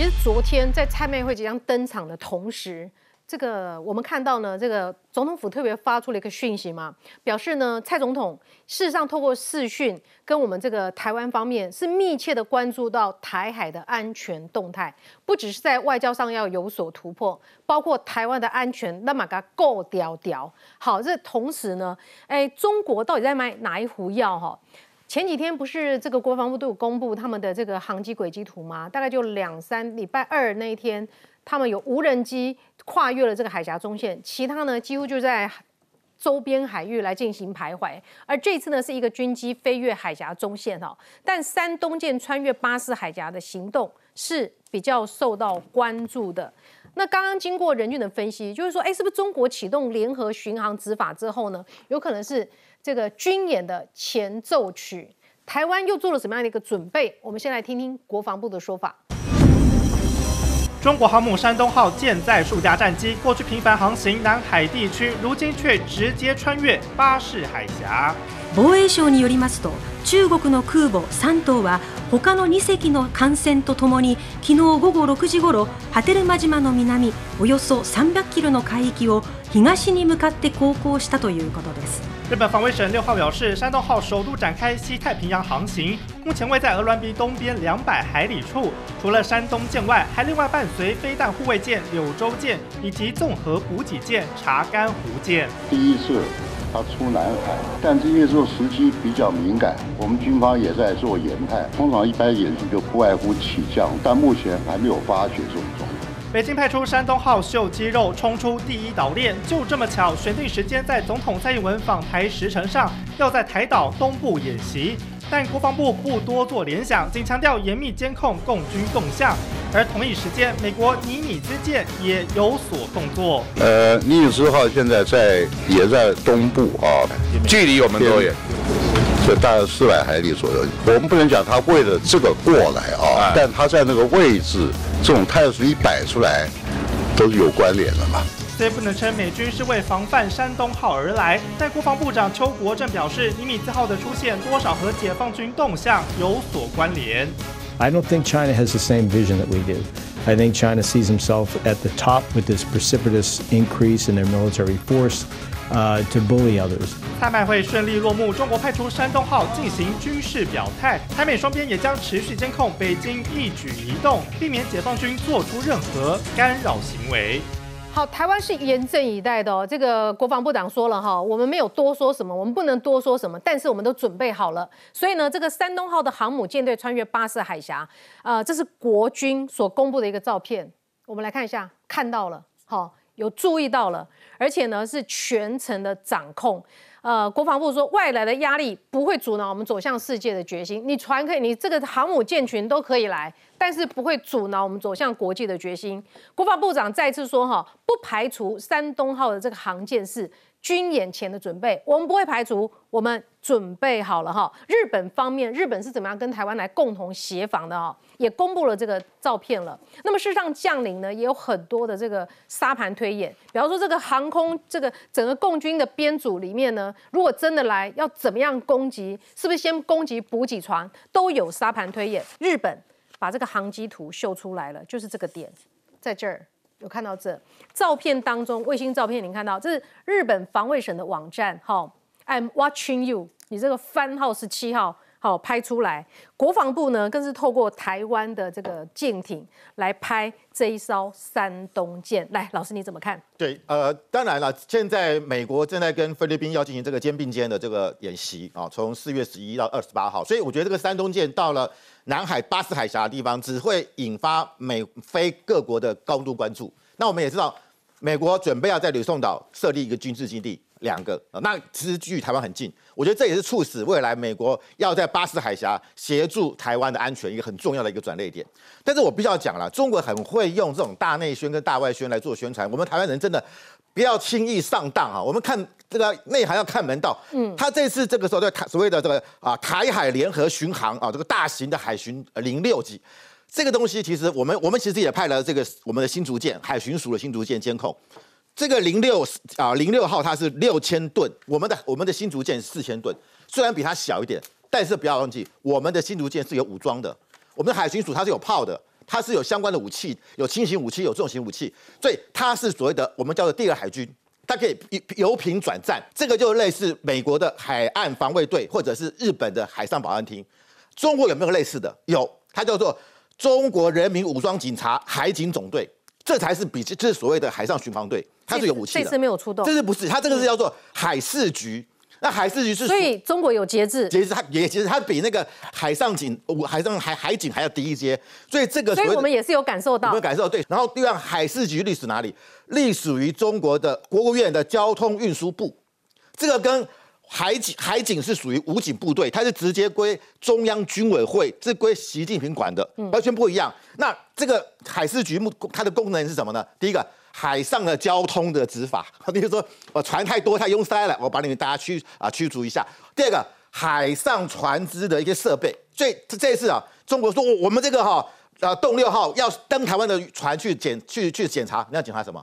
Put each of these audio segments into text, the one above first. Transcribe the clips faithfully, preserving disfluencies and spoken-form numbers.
其实昨天在蔡麦会即将登场的同时，这个我们看到呢，这个总统府特别发出了一个讯息嘛，表示呢，蔡总统事实上透过视讯跟我们这个台湾方面是密切的关注到台海的安全动态，不只是在外交上要有所突破，包括台湾的安全，那么个够屌屌。好，这同时呢，哎，中国到底在买哪一壶药哈？前几天不是这个国防部都有公布他们的这个航机轨迹图吗？大概就两三礼拜二那一天。他们有无人机跨越了这个海峡中线，其他呢几乎就在周边海域来进行徘徊。而这次呢是一个军机飞越海峡中线哦，但山东舰穿越巴士海峡的行动是比较受到关注的。那刚刚经过人俊的分析，就是说，哎，是不是中国启动联合巡航执法之后呢，有可能是这个军演的前奏曲？台湾又做了什么样的一个准备？我们先来听听国防部的说法。中国航母山东号舰载数架战机过去频繁航行南海地区，如今却直接穿越巴士海峡。防衛省によりますと、中国の空母山東は他のに隻の艦船とともに、昨日午後ろくじごろ、波照間島の南およそ三百キロの海域を東に向かって航行したということです。日本防卫省六号表示，山东号首度展开西太平洋航行，目前位在鹅銮鼻东边两百海里处。除了山东舰外，还另外伴随飞弹护卫舰柳州舰以及综合补给舰查干湖舰。第一次它出南海，但这些时候时机比较敏感，我们军方也在做研判。通常一般演习就不外乎起降，但目前还没有发觉这种状况。北京派出山东号秀肌肉，冲出第一岛链，就这么巧，选定时间在总统蔡英文访台时程上，要在台岛东部演习。但国防部不多做联想，仅强调严密监控共军动向。而同一时间，美国尼米兹舰也有所动作。呃，尼米兹号现在在也在东部啊，距离我们多远？这大概四百海里左右，我们不能讲它为了这个过来啊，但它在那个位置，这种态势一摆出来，都是有关联的嘛。虽不能称美军是为防范山东号而来，但国防部长邱国正表示，尼米兹号的出现多少和解放军动向有所关联。I don't think China has the same vision that we do. I think China sees himself at the top with this precipitous increase in their military force. Uh, to bully others. 蔡麦会顺利落幕，中国派出山东号进行军事表态，台美双边也将持续监控北京一举一动，避免解放军做出任何干扰行为。好，台湾是严阵以待的哦。这个国防部长说了哈，我们没有多说什么，我们不能多说什么，但是我们都准备好了。所以呢，这个山东号的航母舰队穿越巴士海峡，呃，这是国军所公布的一个照片，我们来看一下，看到了，好、哦。有注意到了，而且呢是全程的掌控。呃，国防部说外来的压力不会阻挠我们走向世界的决心。你船可以，你这个航母舰群都可以来，但是不会阻挠我们走向国际的决心。国防部长再次说哈，不排除山东号的这个航舰是军演前的准备，我们不会排除，我们准备好了哈。日本方面，日本是怎么样跟台湾来共同协防的哈，也公布了这个照片了。那么事实上，将领呢也有很多的这个沙盘推演，比方说这个航空，这个整个共军的编组里面呢，如果真的来要怎么样攻击，是不是先攻击补给船，都有沙盘推演。日本把这个航机图秀出来了，就是这个点，在这儿。有看到这照片当中，卫星照片，您看到这是日本防卫省的网站，哈 ，I'm watching you， 你这个番号是七号，好拍出来。国防部呢更是透过台湾的这个舰艇来拍这一艘山东舰。来，老师你怎么看？对，呃，当然了，现在美国正在跟菲律宾要进行这个肩并肩的这个演习啊，从四月十一到二十八号，所以我觉得这个山东舰到了南海巴士海峡的地方，只会引发美非各国的高度关注。那我们也知道，美国准备要在吕宋岛设立一个军事基地，两个，那其实距台湾很近。我觉得这也是促使未来美国要在巴士海峡协助台湾的安全一个很重要的一个转捩点。但是我必须要讲了，中国很会用这种大内宣跟大外宣来做宣传，我们台湾人真的不要轻易上当啊！我们看。这个内涵要看门道，嗯，他这次这个时候对所谓的这个啊台海联合巡航啊，这个大型的海巡零六级，这个东西其实我们我们其实也派了这个我们的新竹舰海巡署的新竹舰监控，这个零六啊零六号它是六千吨，我们的我们的新竹舰四千吨，虽然比它小一点，但是不要忘记我们的新竹舰是有武装的，我们的海巡署它是有炮的。它是有相关的武器，有轻型武器，有重型武器，所以它是所谓的我们叫做第二海军，它可以由平转战，这个就类似美国的海岸防卫队或者是日本的海上保安厅。中国有没有类似的？有，它叫做中国人民武装警察海警总队。 这才是比，这是所谓的海上巡防队，它是有武器的。这次没有出动，这次不是，它这个是叫做海事局。那海事局是，所以中国有节制，节制它也节制，它比那个海上警、海上海海警还要低一阶。所以这个，所以我们也是有感受到，我们有感受到对。然后，另外海事局隶属哪里？隶属于中国的国务院的交通运输部。这个跟海警海警是属于武警部队，它是直接归中央军委会，是归习近平管的，完全不一样。嗯、那。 这个海事局它的功能是什么呢？第一个，海上的交通的执法，比如说我船太多太拥塞了，我把你们大家驱啊驱逐一下。第二个，海上船只的一些设备。所以这一次啊，中国说我们这个哈、啊、呃“洞六号”要登台湾的船去检去去检查，你要检查什么？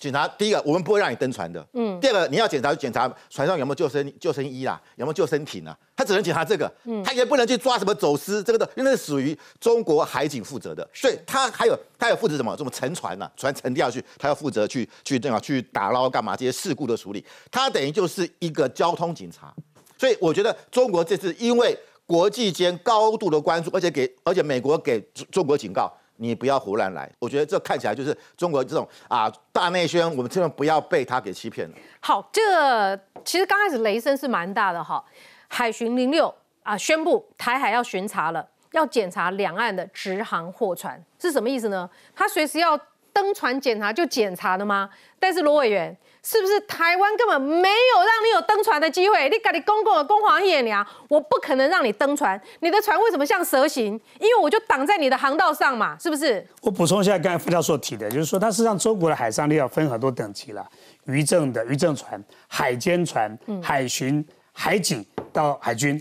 检查第一个，我们不会让你登船的。嗯。第二个，你要检查检查船上有没有救生救生衣啦、啊，有没有救生艇啊？他只能检查这个，嗯，他也不能去抓什么走私这个的，因为那是属于中国海警负责的。所以他还有他有负责什么？什么沉船呐、啊，船沉掉去，他要负责去去这样去打捞干嘛？这些事故的处理，他等于就是一个交通警察。所以我觉得中国这次因为国际间高度的关注，而且给而且美国给中国警告。 你不要胡乱来，我觉得这看起来就是中国这种啊大内宣，我们千万不要被他给欺骗了。好，这个其实刚开始雷声是蛮大的哈，海巡零六啊宣布台海要巡查了，要检查两岸的直航货船是什么意思呢？他随时要登船检查就检查了吗？但是罗委员，是不是台湾根本没有让你有登船的机会？你赶紧公共的公皇爷娘，我不可能让你登船。你的船为什么像蛇形？因为我就挡在你的航道上嘛，是不是？我补充一下刚才傅教授提的，就是说，它实际上中国的海上力量分很多等级了，渔政的渔政船、海监船、海巡、海警到海军，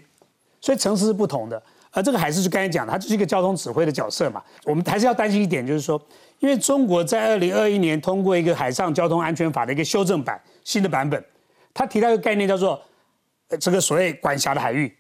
所以层次是不同的。而这个海事就刚才讲的，它就是一个交通指挥的角色嘛。我们还是要担心一点，就是说。 因为中国在二零二一年通过一个海上交通安全法的一个修正版，新的版本，它提到一个概念叫做，呃，这个所谓管辖的海域，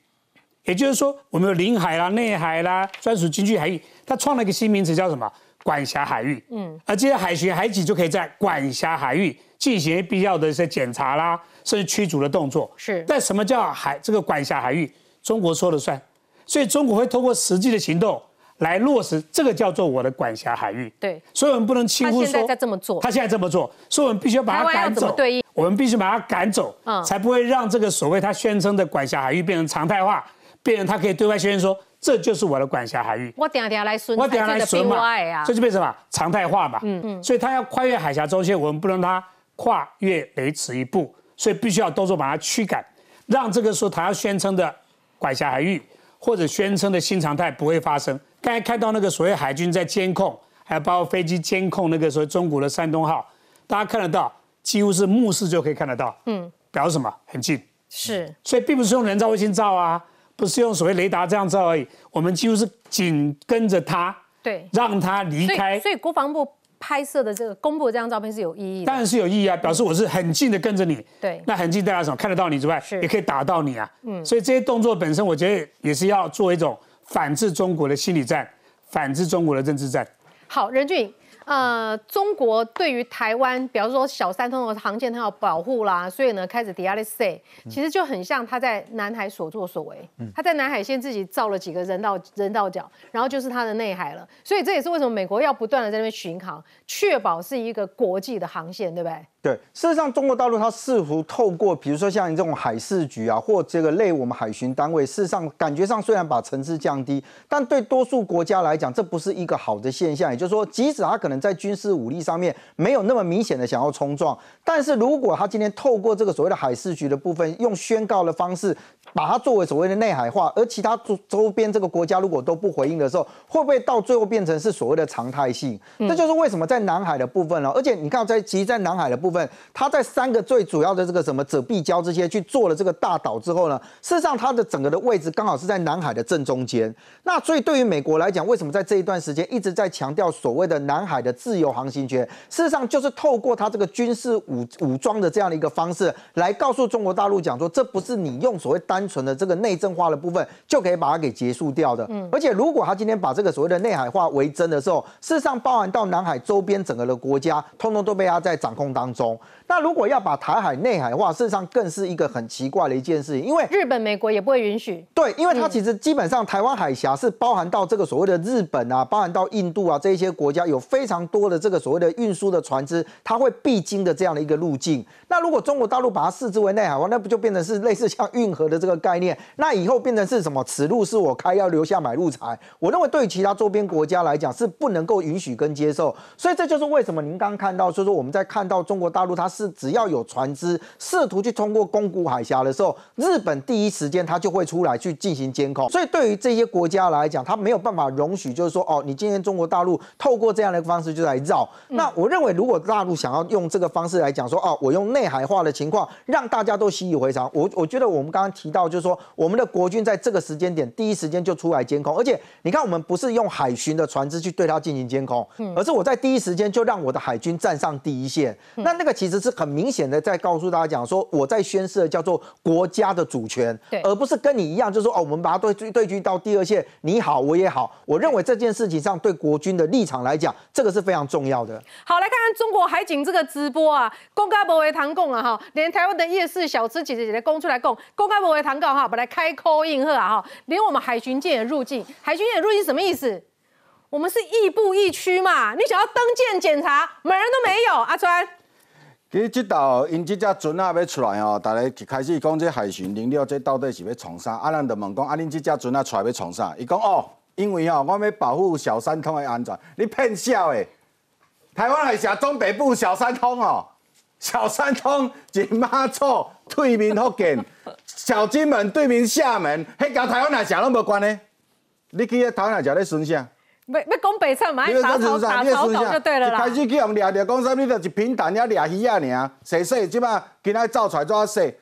也就是说，我们有领海啦、内海啦、专属经济海域，它创了一个新名词叫什么？管辖海域。嗯。而这些海巡、海警就可以在管辖海域进行必要的一些检查啦，甚至驱逐的动作。是。但什么叫海？这个管辖海域，中国说了算，所以中国会通过实际的行动。 来落实这个叫做我的管辖海域，对，所以我们不能轻忽说他现在在这么做，他现在这么做，所以我们必须要把他赶走，对，我们必须把他赶走，嗯，才不会让这个所谓他宣称的管辖海域变成常态化，变成他可以对外宣称说这就是我的管辖海域，我点点来损，我点点来损嘛，这就变成什么常态化嘛，嗯嗯，所以他要跨越海峡中线，我们不能让他跨越雷池一步，所以必须要动作把他驱赶，让这个说他要宣称的管辖海域或者宣称的新常态不会发生。 刚才看到那个所谓海军在监控，还有包括飞机监控那个所谓中国的山东号，大家看得到，几乎是目视就可以看得到。嗯，表示什么？很近。是，所以并不是用人造卫星照啊，不是用所谓雷达这样照而已，我们几乎是紧跟着它，对，让它离开。所以，所以国防部拍摄的这个公布的这张照片是有意义的。当然是有意义啊，表示我是很近的跟着你。对，那很近大家什么？看得到你之外，也可以打到你啊。嗯，所以这些动作本身，我觉得也是要做一种。 反制中国的心理战，反制中国的政治战。好，任俊，呃，中国对于台湾，比方说小三通的航线，它要保护啦，所以呢，开始抵押的 say， 其实就很像他在南海所作所为。嗯、他在南海线自己造了几个人道人道角，然后就是他的内海了。所以这也是为什么美国要不断的在那边巡航，确保是一个国际的航线，对不对？ 对，事实上，中国大陆它试图透过，比如说像这种海事局啊，或这个类我们海巡单位，事实上感觉上虽然把层次降低，但对多数国家来讲，这不是一个好的现象。也就是说，即使它可能在军事武力上面没有那么明显的想要冲撞，但是如果它今天透过这个所谓的海事局的部分，用宣告的方式把它作为所谓的内海化，而其他周边这个国家如果都不回应的时候，会不会到最后变成是所谓的常态性？这就是为什么在南海的部分了、哦，而且你看在其实在南海的部分。 他在三个最主要的这个什么者壁礁这些去做了这个大岛之后呢，事实上它的整个的位置刚好是在南海的正中间。那所以对于美国来讲，为什么在这一段时间一直在强调所谓的南海的自由航行权？事实上就是透过它这个军事武武装的这样的一个方式来告诉中国大陆讲说，这不是你用所谓单单纯的这个内政化的部分，就可以把它给结束掉的。嗯，而且如果他今天把这个所谓的内海化为真的时候，事实上包含到南海周边整个的国家，通通都被他在掌控当中。那如果要把台海内海化，事实上更是一个很奇怪的一件事情，因为日本、美国也不会允许。对，因为它其实基本上台湾海峡是包含到这个所谓的日本啊，包含到印度啊这一些国家，有非常多的这个所谓的运输的船只，它会必经的这样的一个路径。那如果中国大陆把它视之为内海化，那不就变成是类似像运河的这个概念？那以后变成是什么？此路是我开，要留下买路财。我认为对于其他周边国家来讲是不能够允许跟接受。所以这就是为什么您刚刚看到，就是说我们在看到中国大陆它是只要有船只试图去通过宫古海峡的时候，日本第一时间它就会出来去进行监控。所以对于这些国家来讲，它没有办法容许，就是说哦，你今天中国大陆透过这样的方式就来绕。嗯、那我认为，如果大陆想要用这个方式来讲说哦，我用内海化的情况让大家都习以为常，我我觉得我们刚刚提到，就是说我们的国军在这个时间点第一时间就出来监控，而且你看我们不是用海巡的船只去对它进行监控，嗯、而是我在第一时间就让我的海军站上第一线。嗯、那那个其实是。是很明显的在告诉大家讲说，我在宣示的叫做国家的主权，而不是跟你一样，就是说哦，我们把它对对狙到第二线，你好我也好。我认为这件事情上对国军的立场来讲，这个是非常重要的。好，来看看中国海警这个直播啊，公开不为堂供啊哈，连台湾的夜市小吃姐姐姐供出来供，公开不为堂告哈，本来开口应和啊哈，连我们海巡舰也入境，海巡舰入境什么意思？我们是亦步亦趋嘛，你想要登舰检查，每人都没有。阿川。其实这道因这只船啊要出来哦，大家一开始讲这海巡零六这到底是要创啥？啊，咱就问讲啊，恁这只船啊出来要创啥？伊讲哦，因为哦，我要保护小三通的安全。你骗笑的！台湾海峡中北部小三通哦，小三通一马祖对面福建，小金门对面厦门，迄甲台湾海峡拢无关的。你去迄台湾海峡咧巡啥？ 要要讲白菜嘛，爱打草打草稿就对了啦。开始去人掠着，讲啥物，就一平潭遐掠鱼仔尔，洗洗，即摆今仔走出来做啊洗，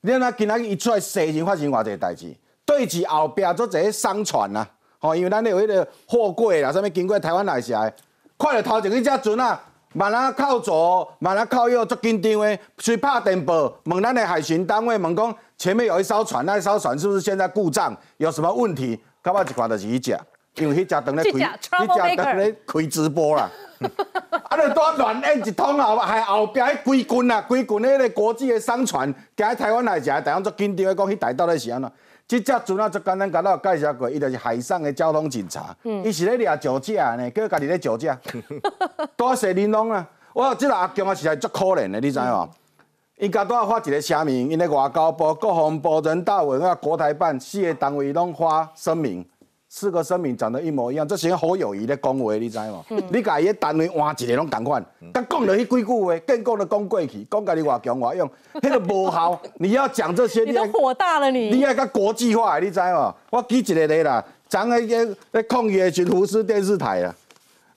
你若今仔伊出来洗，就发生偌济代志。对峙后壁做一个商船啊，吼，因为咱咧有迄个货柜啦，啥物经过台湾海峡，看着头前迄只船啊，慢啊靠左，慢啊靠右，足紧张的，随拍电报问咱的海巡单位，问讲前面有一艘船，那一艘船是不是现在故障，有什么问题？到尾一看就是伊只。因为迄只等咧开，迄只等咧开直播啦，啊！你多乱演一通后，还后壁迄规群啊，规群迄个国际的商船，行去台湾来食，台湾足紧张，讲迄台到底是安怎？即只船啊，足简单，甲咱有介绍过，伊就是海上的交通警察，伊、嗯、是咧掠酒驾呢，叫家己咧酒驾，多谢玲珑啊！我即个阿强啊，实在足可怜的，你知无？伊家多发一个声明，因咧外交部、国防部、人大文啊、国台办四个单位拢发声明。 四个声明长得一模一样，这是侯友宜咧讲话，你知无？嗯、你家伊单位换一个拢同款，但讲了迄几句话，更讲了讲过去，讲家己外强外用，迄个无效。你要讲这些，你都火大了你。你要较国际化，你知无？我举一个例啦，昨个个咧抗议的是福斯电视台啦，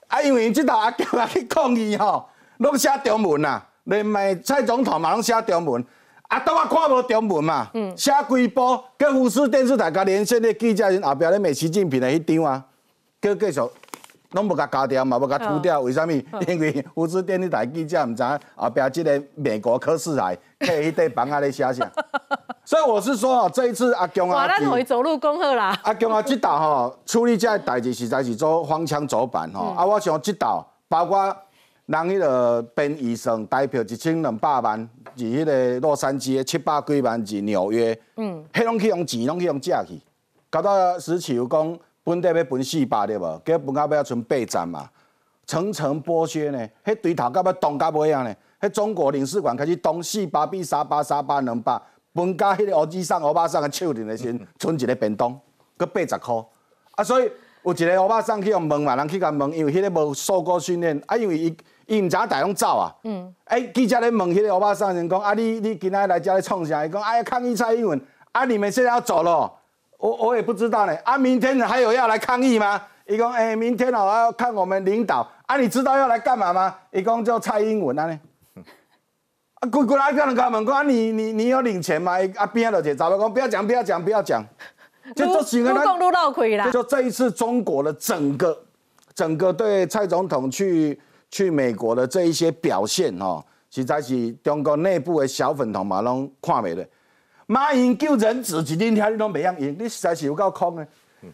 啊，因为即头阿强啊去抗议吼，拢写中文啦，连卖蔡总统嘛拢写中文。 啊，当我看无中文嘛，写几波，跟福斯电视台甲连线的记者因后壁咧骂习近平的迄张啊，叫继续，拢无甲加掉嘛，无甲涂掉，为啥物？因为福斯电视台记者唔知后壁即个美国科斯台客迄块板啊咧写啥，所以我是说哦，这一次阿强啊，咱可以走路恭贺啦。阿强啊，即道吼处理这代志实在是做荒腔走板吼，啊，我想即道包括。 人迄个编医生代票一千两百万，是迄个洛杉矶七百几万，是纽约，嗯，迄拢去用钱，拢去用借去。搞到石球讲本地要分四百对无，结本到尾啊剩八十嘛，层层剥削呢。迄对头到尾动到尾啊呢，迄中国领事馆开始动四百比三百三百两百，分到迄个乌鸡上乌巴上个手里的先，剩一个便当，佮八十块。啊，所以有一个乌巴上去用问嘛，人去甲问，因为迄个无受过训练，啊，因为伊。 伊毋知影大拢走啊！嗯，哎、欸，记者咧问迄个欧巴桑人讲：啊，你你今仔来遮咧创啥？伊讲：哎、啊，抗议蔡英文！啊，你们现在要走咯？我我也不知道呢。啊，明天还有要来抗议吗？伊讲：哎、欸，明天哦要看我们领导。啊，你知道要来干嘛吗？伊讲叫蔡英文安尼。嗯、啊，过过来个人甲问讲：啊，你你你有领钱吗？啊，边仔就一个查某讲：不要讲，不要讲，不要讲。这就整个咱，这就这一次中国的整个整个对蔡总统去。 去美国的这一些表现哦，实在是中国内部的小粉红嘛，拢看袂落。马英九人质一恁遐你拢袂晓用，你实在是有够空的。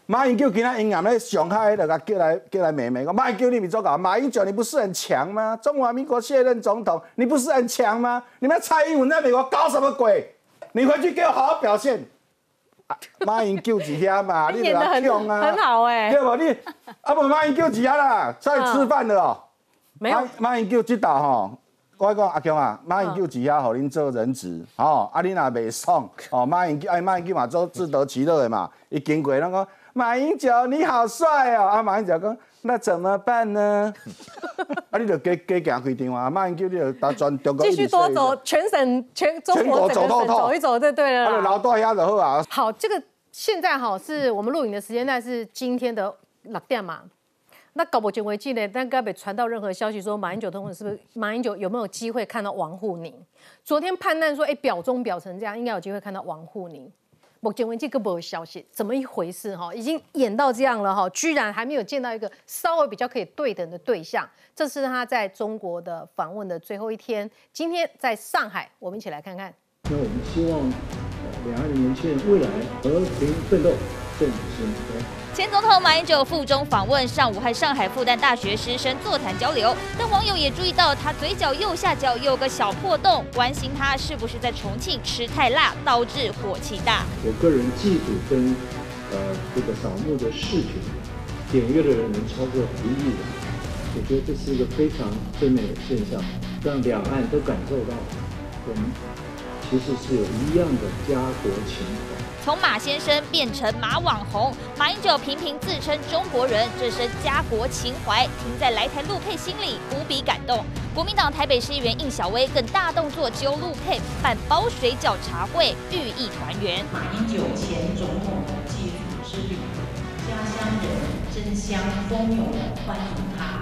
马英九今仔因暗咧上海就甲叫来叫来妹妹讲，马英九你咪做搞，马英九你不是很强吗？中华民国卸任总统，你不是很强吗？你们蔡英文在美国搞什么鬼？你回去给我好好表现。马英九一下嘛，你演得很很好哎，对不？你啊不马英九一下啦，在吃饭了哦。没有马英九知道吼。我讲阿强啊，马英九只遐，互恁做人质，吼，啊你若袂爽，哦，马英九，哎，马英九嘛做自得其乐的嘛，伊经过那个马英九你好帅哦，啊马英九讲那怎么办呢？啊你著加加行开电话，马英九你著打转中国继续多走，全省全中国整个省走一走就对了。啊，老大遐就好啊。好，这个现在哈是我们录影的时间，但是今天的六点嘛。那搞不清为止呢，但该被传到任何消息说马英九同志是不是马英九有没有机会看到王沪宁？昨天判断说，哎、欸，表中表成这样，应该有机会看到王沪宁。目前为止根本没有消息，怎么一回事哈？已经演到这样了哈，居然还没有见到一个稍微比较可以对等的对象。这是他在中国的访问的最后一天，今天在上海，我们一起来看看。那我们希望两岸的年轻人未来和平奋斗，政治。前总统马英九赴中访问，上午和上海复旦大学师生座谈交流，但网友也注意到他嘴角右下角有个小破洞，关心他是不是在重庆吃太辣导致火气大。我个人祭祖跟呃这个扫墓的视频点阅的人能超过一亿人，我觉得这是一个非常正面的现象，让两岸都感受到我们其实是有一样的家国情怀。从马先生变成马网红，马英九频频自称中国人，这身家国情怀停在来台陆配心里，无比感动。国民党台北市议员应小薇更大动作揪陆配办包水饺茶会，寓意团圆。马英九前总统祭祖之旅，家乡人争相蜂拥欢迎他。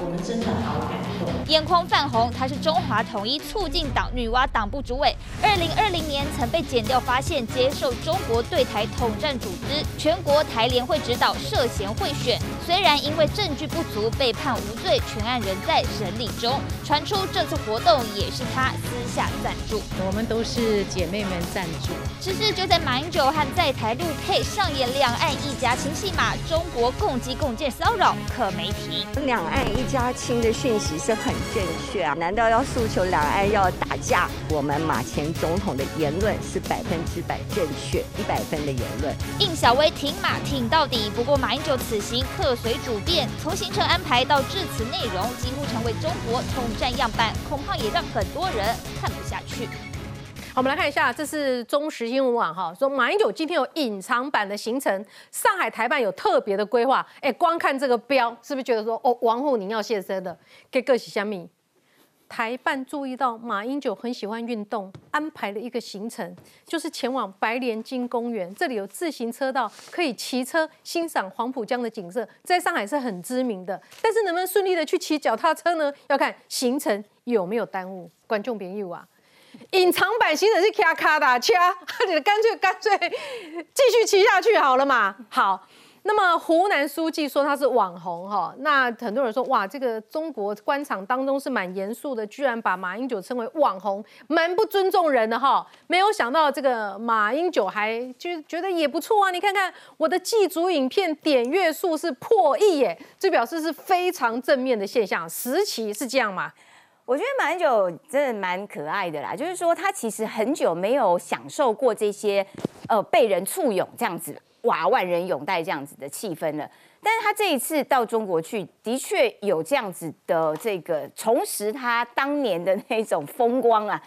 我们真的好感动，眼眶泛红。她是中华统一促进党女娲党部主委，二零二零年曾被检调发现接受中国对台统战组织全国台联会指导涉嫌贿选，虽然因为证据不足被判无罪，全案仍在审理中。传出这次活动也是她私下赞助，我们都是姐妹们赞助。此事就在马英九和在台陆配上演两岸一家亲戏码，中国共机共建骚扰可没停。两岸一家亲的讯息是很正确啊！难道要诉求两岸要打架？我们马前总统的言论是百分之百正确，一百分的言论。应小薇挺马挺到底，不过马英九此行客随主便，从行程安排到致辞内容，几乎成为中国统战样板，恐怕也让很多人看不下去。好，我们来看一下，这是中时新闻网哈说，马英九今天有隐藏版的行程，上海台办有特别的规划。哎、欸，光看这个标，是不是觉得说哦，王沪宁要现身了？给各位下面，台办注意到马英九很喜欢运动，安排了一个行程，就是前往白莲津公园，这里有自行车道，可以骑车欣赏黄浦江的景色，在上海是很知名的。但是能不能顺利的去骑脚踏车呢？要看行程有没有耽误。观众朋友啊。隐藏版行程是骑卡打车，你干脆干脆继续骑下去好了嘛。好，那么湖南书记说他是网红哈，那很多人说哇，这个中国官场当中是蛮严肃的，居然把马英九称为网红，蛮不尊重人的哈。没有想到这个马英九还就觉得也不错啊，你看看我的祭祖影片点阅数是破亿耶，这表示是非常正面的现象，时期是这样嘛。我觉得马英九真的蛮可爱的啦，就是说他其实很久没有享受过这些，呃，被人簇拥这样子，哇，万人拥戴这样子的气氛了。但是他这一次到中国去，的确有这样子的这个重拾他当年的那种风光啊。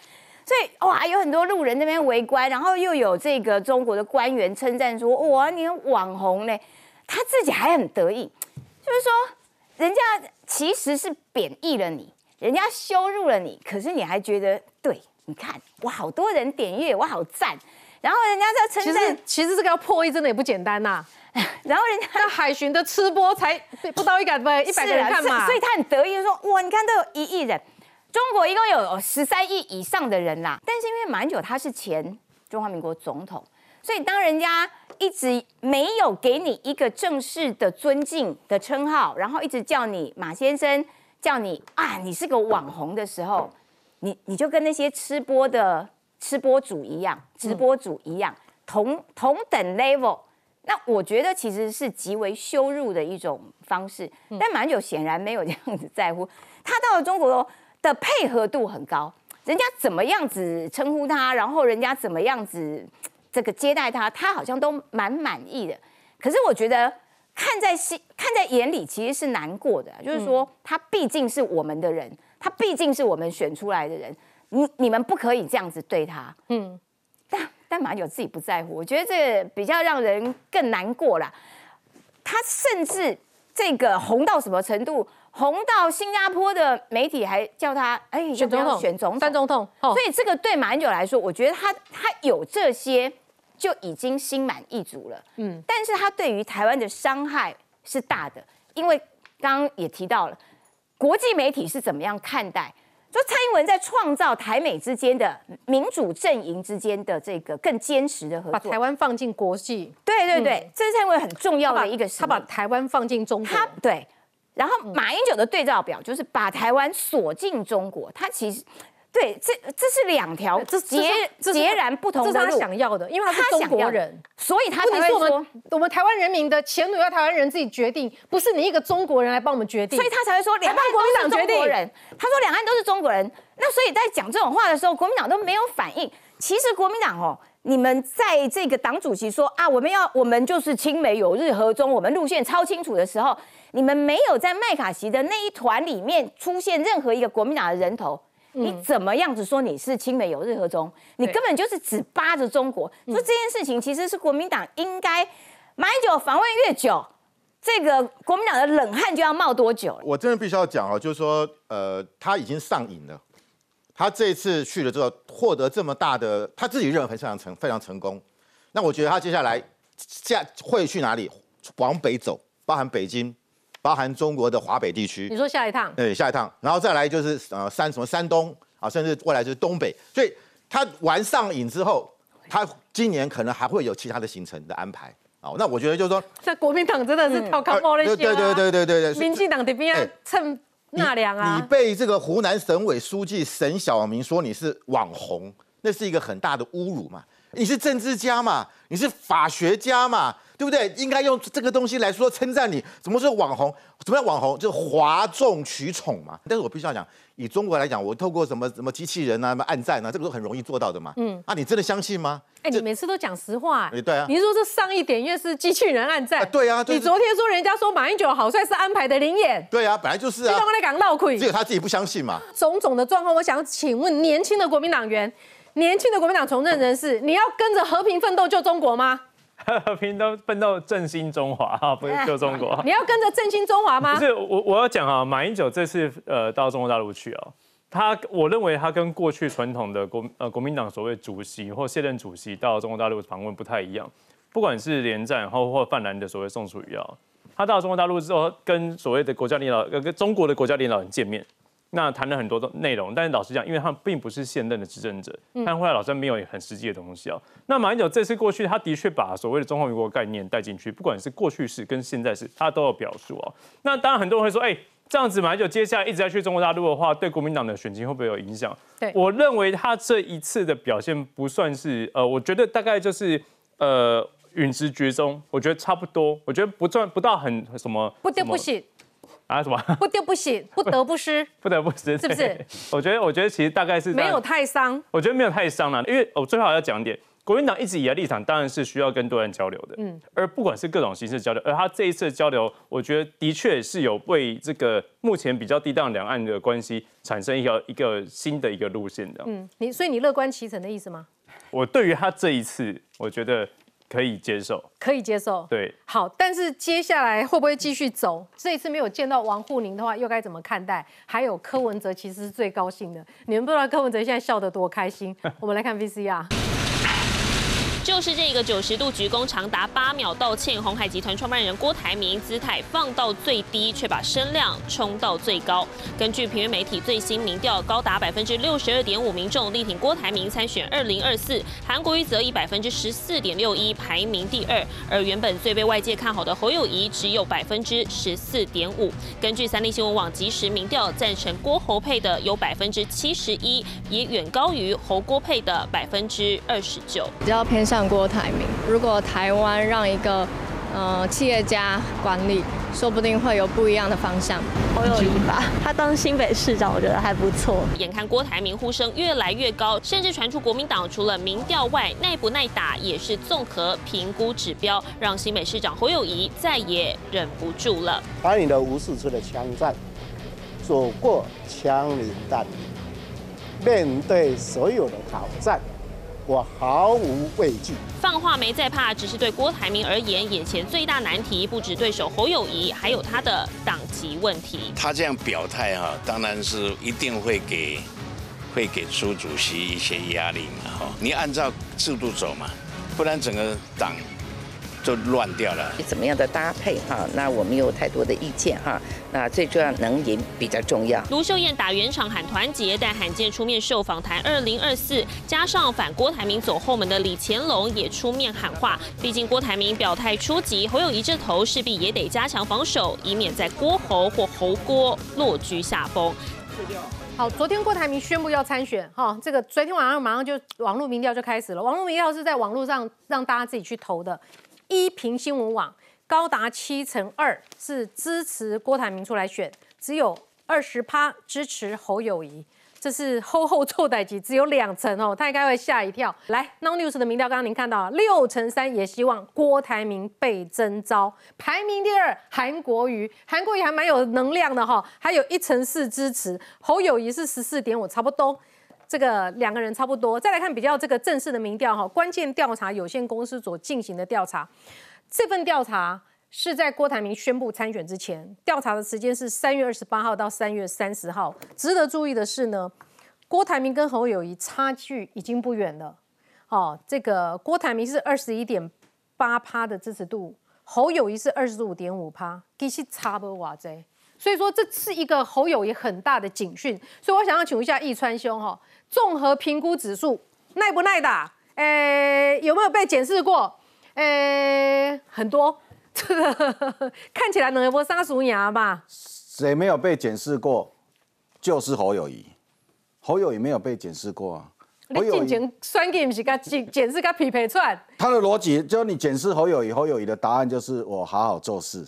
所以哇，有很多路人那边围观，然后又有这个中国的官员称赞说：“哇，你很网红嘞！”他自己还很得意，就是说人家其实是贬义了你。人家羞辱了你，可是你还觉得对？你看我好多人点阅，我好赞。然后人家在称赞，其实这个要破亿真的也不简单呐、啊。然后人家那海巡的吃播才不到一百个一百个人看嘛，所以他很得意说：“哇，你看都有一亿人，中国一共有十三亿以上的人啦。”但是因为马英九他是前中华民国总统，所以当人家一直没有给你一个正式的尊敬的称号，然后一直叫你马先生。叫你啊，你是个网红的时候，你你就跟那些吃播的吃播主一样，直播主一样，嗯、同同等 level。那我觉得其实是极为羞辱的一种方式。嗯、但马英九显然没有这样子在乎，他到了中国的配合度很高，人家怎么样子称呼他，然后人家怎么样子这个接待他，他好像都蛮满意的。可是我觉得。 看在心，看在眼里，其实是难过的、啊。就是说，他毕竟是我们的人，嗯、他毕竟是我们选出来的人，你你们不可以这样子对他。嗯，但但马英九自己不在乎，我觉得这比较让人更难过啦。他甚至这个红到什么程度？红到新加坡的媒体还叫他哎，选总统，选总统，三总统。哦、所以这个对马英九来说，我觉得他他有这些。 就已经心满意足了，嗯，但是他对于台湾的伤害是大的，因为刚刚也提到了，国际媒体是怎么样看待，说蔡英文在创造台美之间的民主阵营之间的这个更坚实的合作，把台湾放进国际，对对对，嗯、这是蔡英文很重要的一个他把，他把台湾放进中国，他对，然后马英九的对照表就是把台湾锁进中国，他其实。 对，这这是两条截截然不同的路，这是他想要的，因为他是中国人，所以他才会说我们台湾人民的前途要台湾人自己决定，不是你一个中国人来帮我们决定，所以他才会说两岸都是中国人。他说两岸都是中国人，那所以在讲这种话的时候，国民党都没有反应。其实国民党哦，你们在这个党主席说啊，我们要我们就是亲美友日和中，我们路线超清楚的时候，你们没有在麦卡锡的那一团里面出现任何一个国民党的人头。 你怎么样子说你是亲美友日和中？你根本就是只扒着中国。说这件事情其实是国民党应该，马英九访问越久，这个国民党的冷汗就要冒多久了？我真的必须要讲哦，就是说，呃，他已经上瘾了。他这一次去了之后，获得这么大的，他自己认为非常成非常成功。那我觉得他接下来下会去哪里？往北走，包含北京。 包含中国的华北地区，你说下一趟，对，下一趟，然后再来就是呃山什么山东啊，甚至未来就是东北，所以他玩上瘾之后，他今年可能还会有其他的行程的安排啊、哦。那我觉得就是说，在国民党真的是跳康猫那些，对对对对对对，民进党这边蹭纳凉啊你。你被这个湖南省委书记沈晓明说你是网红，那是一个很大的侮辱嘛。你是政治家嘛，你是法学家嘛。 对不对？应该用这个东西来说称赞你，怎么是网红？什么叫网红？就是哗众取宠嘛。但是我必须要讲，以中国来讲，我透过什么什么机器人啊、什么按赞啊，这个都很容易做到的嘛。嗯，啊，你真的相信吗？哎、欸，你每次都讲实话、欸。对啊。你是说这上一点阅是机器人按赞、啊？对啊。就是、你昨天说人家说马英九好帅是安排的灵眼。对啊，本来就是啊。你怎么在讲闹鬼？只有他自己不相信嘛。种种的状况，我想请问年轻的国民党员、年轻的国民党从政人士，你要跟着和平奋斗救中国吗？ 和平都奋斗振兴中华啊，不是救中国。你要跟着振兴中华吗？不是，我我要讲啊，马英九这次呃到中国大陆去哦，他我认为他跟过去传统的国呃国民党所谓主席或卸任主席到中国大陆访问不太一样，不管是连战或或泛蓝的所谓宋楚瑜啊，他到中国大陆之后跟所谓的国家领导跟中国的国家领导人见面。 那谈了很多的内容，但是老实讲，因为他并不是现任的执政者，但后来老实没有很实际的东西啊、喔。嗯、那马英九这次过去，他的确把所谓的中华民国概念带进去，不管是过去式跟现在式，他都有表述哦、喔。那当然很多人会说，哎、欸，这样子马英九接下来一直在去中国大陆的话，对国民党的选情会不会有影响？对我认为他这一次的表现不算是，呃，我觉得大概就是，呃，陨石局中，我觉得差不多，我觉得不赚不到很什么，不对不起。 啊什么？不丢不行，不得不失，不得不失，是不是？我觉得，我觉得其实大概是没有太伤，我觉得没有太伤了，因为我最后要讲一点，国民党一直以来立场当然是需要跟对岸交流的，嗯，而不管是各种形式交流，而他这一次的交流，我觉得的确是有为这个目前比较低档两岸的关系产生一个一个新的一个路线的，嗯，你所以你乐观其成的意思吗？我对于他这一次，我觉得。 可以接受，可以接受，对，好，但是接下来会不会继续走？这一次没有见到王沪宁的话，又该怎么看待？还有柯文哲其实是最高兴的，你们不知道柯文哲现在笑得多开心。我们来看 V C R。就是这个九十度鞠躬长达八秒道歉，鸿海集团创办人郭台铭姿态放到最低，却把声量冲到最高。根据平原媒体最新民调，高达百分之六十二点五民众力挺郭台铭参选二零二四，韩国瑜则以百分之十四点六一排名第二，而原本最被外界看好的侯友宜只有百分之十四点五。根据三立新闻网即时民调，赞成郭侯配的有百分之七十一，也远高于侯郭配的百分之二十九，比较偏向郭台铭。如果台湾让一个呃企业家管理，说不定会有不一样的方向。侯友宜吧，他当新北市长，我觉得还不错。眼看郭台铭呼声越来越高，甚至传出国民党除了民调外，耐不耐打也是综合评估指标，让新北市长侯友宜再也忍不住了。把你的无数次的枪战，走过枪林弹雨，面对所有的挑战，我毫无畏惧。放话没在怕，只是对郭台铭而言，眼前最大难题不止对手侯友宜，还有他的党籍问题。他这样表态哈、啊，当然是一定会给会给朱主席一些压力嘛哈。你按照制度走嘛，不然整个党就乱掉了。怎么样的搭配哈？那我没有太多的意见哈。那最重要能赢比较重要。卢秀燕打圆场喊团结，但罕见出面受访谈二零二四，加上反郭台铭走后门的李乾龙也出面喊话。毕竟郭台铭表态出击，侯友宜这头势必也得加强防守，以免在郭侯或侯郭落居下风。好，昨天郭台铭宣布要参选，哈、哦，这个昨天晚上马上就网络民调就开始了。网络民调是在网络上让大家自己去投的。一评新闻网高达七成二是支持郭台铭出来选，只有二十趴支持侯友宜，这是厚厚凑在一起，只有两成哦，他应该会吓一跳。来 ，Now News 的民调，刚刚您看到六成三也希望郭台铭被征召，排名第二韩国瑜，韩国瑜还蛮有能量的哈、哦，还有一成四支持侯友宜是十四点五，差不多。这个两个人差不多，再来看比较这个正式的民调哈，关键调查有限公司所进行的调查，这份调查是在郭台铭宣布参选之前，调查的时间是三月二十八号到三月三十号。值得注意的是呢，郭台铭跟侯友宜差距已经不远了，哦，这个郭台铭是二十一点八趴的支持度，侯友宜是二十五点五趴，其实差不多这。所以说这是一个侯友宜很大的警讯，所以我想要请问一下易川兄哈，综合评估指数耐不耐打？诶、欸，有没有被检视过？诶、欸，很多，这个看起来能有波杀鼠牙吧？谁没有被检视过？就是侯友宜，侯友宜没有被检视过啊。你进前选举不是甲检检视甲匹配出来？他的逻辑就是你检视侯友宜，侯友宜的答案就是我好好做事。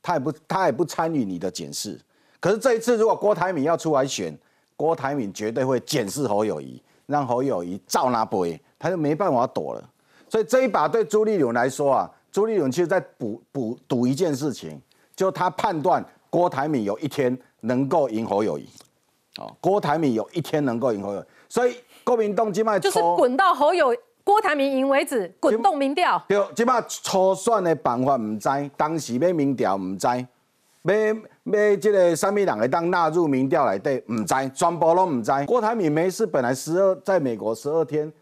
他也不，他也不参与你的检视。可是这一次，如果郭台铭要出来选，郭台铭绝对会检视侯友宜，让侯友宜照拿杯，他就没办法躲了。所以这一把对朱立伦来说啊，朱立伦其实在补补赌一件事情，就他判断郭台铭有一天能够赢侯友宜。哦，郭台铭有一天能够赢侯友宜，所以郭民党今麦就是滚到侯友宜。郭台铭赢为止，滚动民调。对，即摆初选的办法唔知，当时要民调唔知，要要这个什么人会当纳入民调内底唔知，全部拢唔知。郭台铭没事，本来十二在美国十二天，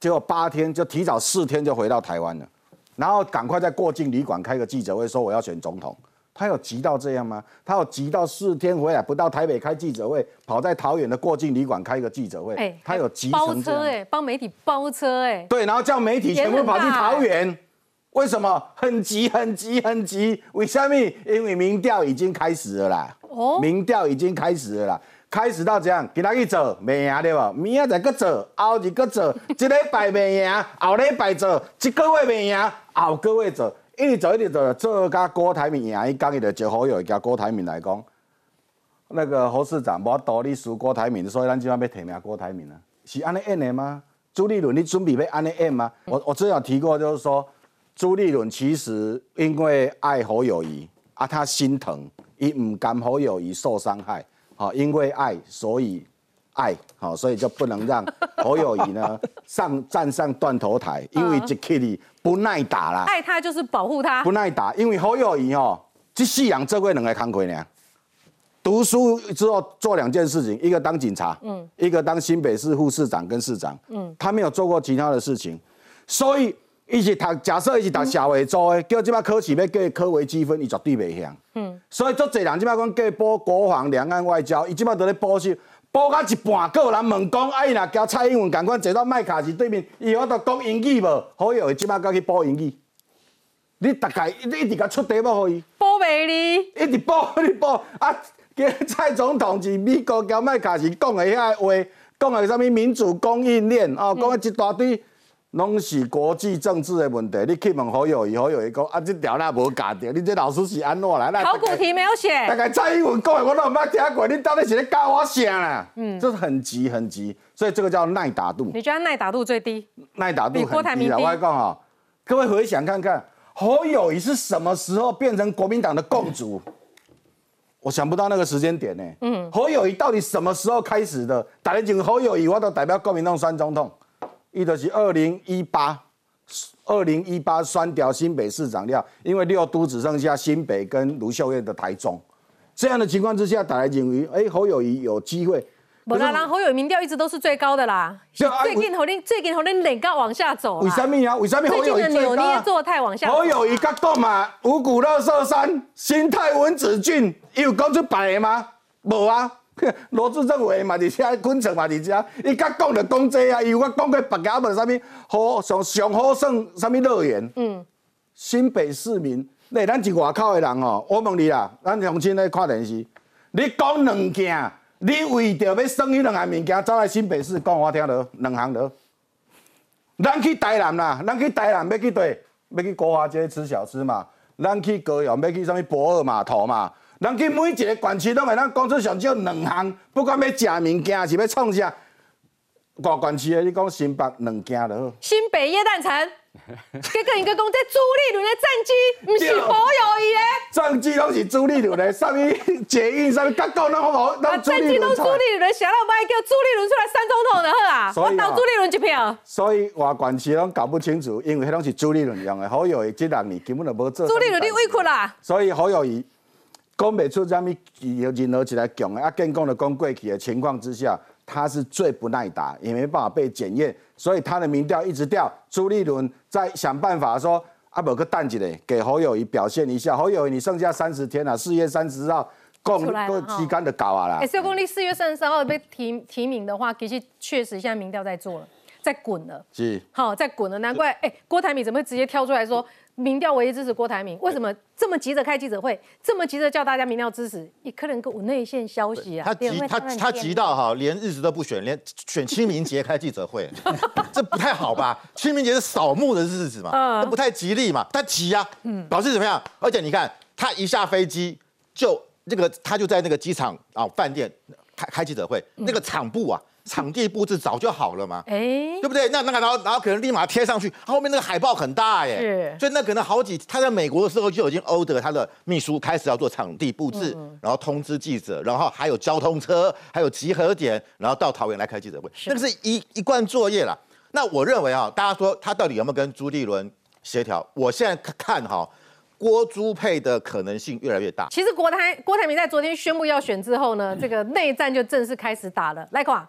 结果八天就提早四天就回到台湾了，然后赶快在过境旅馆开个记者会说我要选总统。他有急到这样吗？他有急到四天回来不到台北开记者会，跑在桃园的过境旅馆开一个记者会？欸、他有急成这样？包车哎、欸，帮媒体包车哎、欸。对，然后叫媒体全部跑去桃园，欸、为什么？很急很急很急？为什么？因为民调已经开始了啦。哦，民调已经开始了啦，开始到这样，今仔去做未赢对吧？明仔再搁做，后日搁做，这礼拜未赢，后礼拜做，这个月未赢，后个月做。一直走一直走，做甲郭台铭赢，伊讲伊就招好友，甲郭台铭来讲，那个侯市长无道理输郭台铭，所以咱今晚要提名郭台铭啊，是安尼演的吗？朱立伦，你准备要安尼演吗？我我之前有提过，就是说朱立伦其实因为爱侯友宜啊，他心疼，伊唔甘侯友宜受伤害，好、哦，因为爱所以爱，好、哦，所以就不能让侯友宜呢上站上断头台，因为一刻哩。不耐打啦，爱他就是保护他。不耐打，因为侯友宜哦，这夕阳这位两个工作呢，读书之后做两件事情，一个当警察，嗯，一个当新北市副市长跟市长，嗯，他没有做过其他的事情，所以伊是读假设伊是读社会组的，嗯、叫即摆考试要计科为积分，伊绝对袂晓。嗯，所以足侪人即摆讲计补国防、两岸外交，伊即摆都咧补习，补到一半，佫有人问讲，啊伊若交蔡英文同款坐到麦卡锡对面，伊有法度讲英语无？好友即摆佮去补英语。 你大概一直甲出题要互伊，补袂哩，一直补你补啊！今蔡总统是美国交麦卡锡讲的遐话，讲的啥物民主供应链哦，讲的一大堆，拢是国际政治的问题。你去问好友伊，好友伊讲啊，这条那无教着，你这老师是安怎啦？考古题没有写。大概蔡英文讲的我都唔捌听过，你到底是咧教我啥啦？嗯，这是很急很急，所以这个叫耐打度。你觉得耐打度最低？耐打度很低啦，我讲哈，各位回想看看。 侯友宜是什么时候变成国民党的共主？我想不到那个时间点呢、欸。嗯，侯友宜到底什么时候开始的？打得进侯友宜，我都代表国民党选总统，伊就是二零一八，二零一八选掉新北市长了，因为六都只剩下新北跟卢秀燕的台中，这样的情况之下，打得进于哎侯友宜有机会。 无啦，然侯友宜民调一直都是最高的啦。最近侯恁最近侯恁冷到往下走。为什么啊？为什么侯友宜最近的扭捏做态往下走？侯友宜甲讲嘛，五股垃圾山、新泰文子郡，伊有讲出白的吗？无啊。罗志政委嘛伫遮，昆城嘛伫遮，伊甲讲着讲这啊，伊有甲讲过别个无啥物好上上好耍啥物乐园。嗯。新北市民，咧咱是外口的人哦。我问你啦，咱乡亲咧看电视，你讲两件。 你为着要算迄两项物件，走来新北市讲我听落两行落。咱去台南啦，咱去台南要去对，要去国华街吃小吃嘛。咱去高雄要去啥物博尔码头嘛。咱去每一个县市拢会，咱讲出上少两项，不管要食物件是要创啥，外县市的你讲新北两件落。新北耶诞城，结果人家讲这朱立伦的政绩，唔是侯友宜的。 政绩拢是朱立伦的，啥物捷运，啥物结构，拢好无？啊，政绩拢朱立伦，想到歹叫朱立伦出来选总统就好啊！我投朱立伦一票。所以外县市拢搞不清楚，因为迄拢是朱立伦用的。侯友宜这两年根本就无做。朱立伦你委屈啦！所以侯友宜讲袂出啥物任何一个强的，啊，更讲了讲过去的情况之下，他是最不耐打，也没办法被检验，所以他的民调一直掉。朱立伦在想办法说。 啊，无去等一下，给侯友宜表现一下。侯友宜，你剩下三十天啦，四月三十号，共个期间就到啊啦。哎、欸，所以讲你四月三十号被提提名的话，其实确实现在民调在做了，在滚了。是，好，在滚了，难怪哎，郭台铭怎么会直接跳出来说民调唯一支持郭台铭？为什么这么急着开记者会，这么急着叫大家民调支持？也可能有内线消息啊。他急，他他急到哈，连日子都不选，连选清明节开记者会。这不太好吧？清明节是扫墓的日子嘛，嗯、这不太吉利嘛。他急啊，嗯，表示怎么样？而且你看，他一下飞机就这个，他就在那个机场啊、饭店开开记者会，嗯、那个场布啊、场地布置早就好了嘛，哎、欸，对不对？那那个然后然后可能立马贴上去，后面那个海报很大耶，所以那可能好几他在美国的时候就已经order他的秘书开始要做场地布置，嗯、然后通知记者，然后还有交通车，还有集合点，然后到桃园来开记者会，那个是一一贯作业啦。 那我认为啊，大家说他到底有没有跟朱立伦协调？我现在看哈，郭朱配的可能性越来越大。其实郭台郭台铭在昨天宣布要选之后呢，这个内战就正式开始打了。来看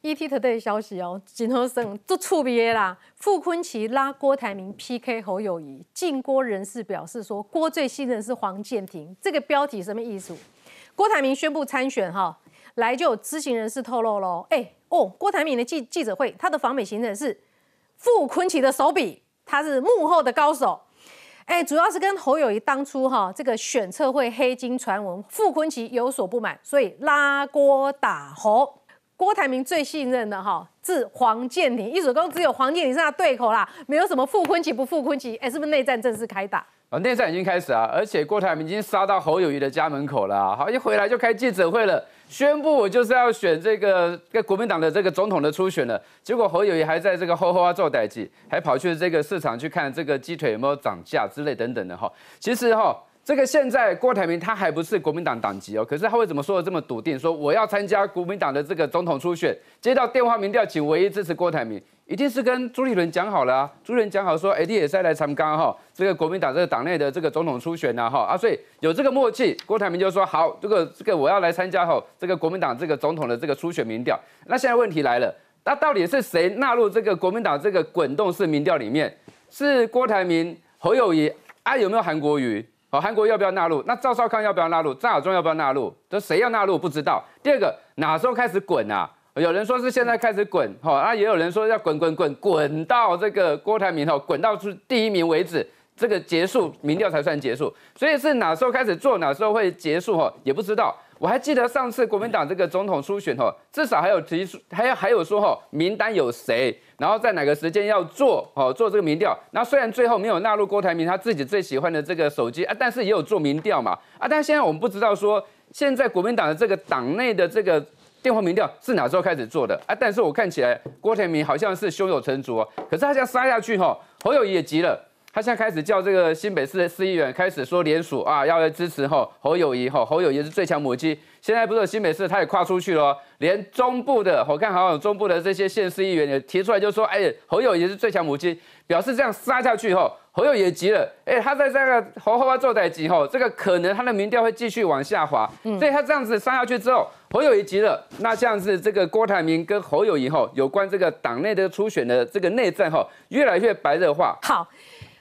E T Today 的消息哦，金和生做触别啦，傅崐萁拉郭台铭 P K 侯友宜，进郭人士表示说郭最信任是黄健庭，这个标题什么意思？郭台铭宣布参选哈，来就有知情人士透露喽，哎、欸。 哦，郭台铭的记记者会，他的访美行程是傅崐萁的手笔，他是幕后的高手。哎，主要是跟侯友宜当初哈、哦、这个选测会黑金传闻，傅崐萁有所不满，所以拉郭打侯。郭台铭最信任的哈、哦、是黄健庭，一手工只有黄健庭是他对口啦，没有什么傅崐萁不傅崐萁。哎，是不是内战正式开打？ 内战已经开始啊，而且郭台铭已经杀到侯友宜的家门口了、啊。好，一回来就开记者会了，宣布我就是要选这个跟国民党的这个总统的初选了。结果侯友宜还在这个吼吼啊做代志，还跑去这个市场去看这个鸡腿有没有涨价之类等等的哈。其实哈、哦，这个现在郭台铭他还不是国民党党籍哦，可是他为什么说的这么笃定，说我要参加国民党的这个总统初选？接到电话民调，请唯一支持郭台铭。 一定是跟朱立伦讲好了啊，朱立伦讲好说，哎、欸，你也再来参加哈，这个国民党这个党内的这个总统初选呐、啊、哈啊，所以有这个默契，郭台铭就说好，这个这个我要来参加哈，这个国民党这个总统的这个初选民调。那现在问题来了，那到底是谁纳入这个国民党这个滚动式民调里面？是郭台铭、侯友宜啊？有没有韩国瑜？好，韩国要不要纳入？那赵少康要不要纳入？张亚中要不要纳入？这谁要纳入不知道。第二个，哪时候开始滚啊？有人说是现在开始滚，好、哦，那、啊、也有人说要滚滚滚滚到这个郭台铭哦，滚到出第一名为止，这个结束民调才算结束。所以是哪时候开始做，哪时候会结束哦，也不知道。我还记得上次国民党这个总统初选哦，至少还有提出，还有还有说哦，名单有谁，然后在哪个时间要做哦，做这个民调。那虽然最后没有纳入郭台铭他自己最喜欢的这个手机啊，但是也有做民调嘛啊，但现在我们不知道说现在国民党的这个党内的这个。电话民调是哪时候开始做的啊？但是我看起来郭台铭好像是胸有成竹哦，可是他这样杀下去吼、哦，侯友宜也急了，他现在开始叫这个新北市的市议员开始说联署啊，要来支持吼、哦、侯友宜吼、哦，侯友宜是最强母鸡。现在不是新北市他也跨出去了、哦，连中部的我看好像中部的这些县市议员也提出来就说，哎，侯友宜是最强母鸡，表示这样杀下去吼、哦，侯友宜也急了，哎，他在这个侯后啊做代级吼，这个可能他的民调会继续往下滑，嗯、所以他这样子杀下去之后。侯友宜急了，那像是这个郭台铭跟侯友宜吼，有关这个党内的初选的这个内战吼，越来越白热化。好，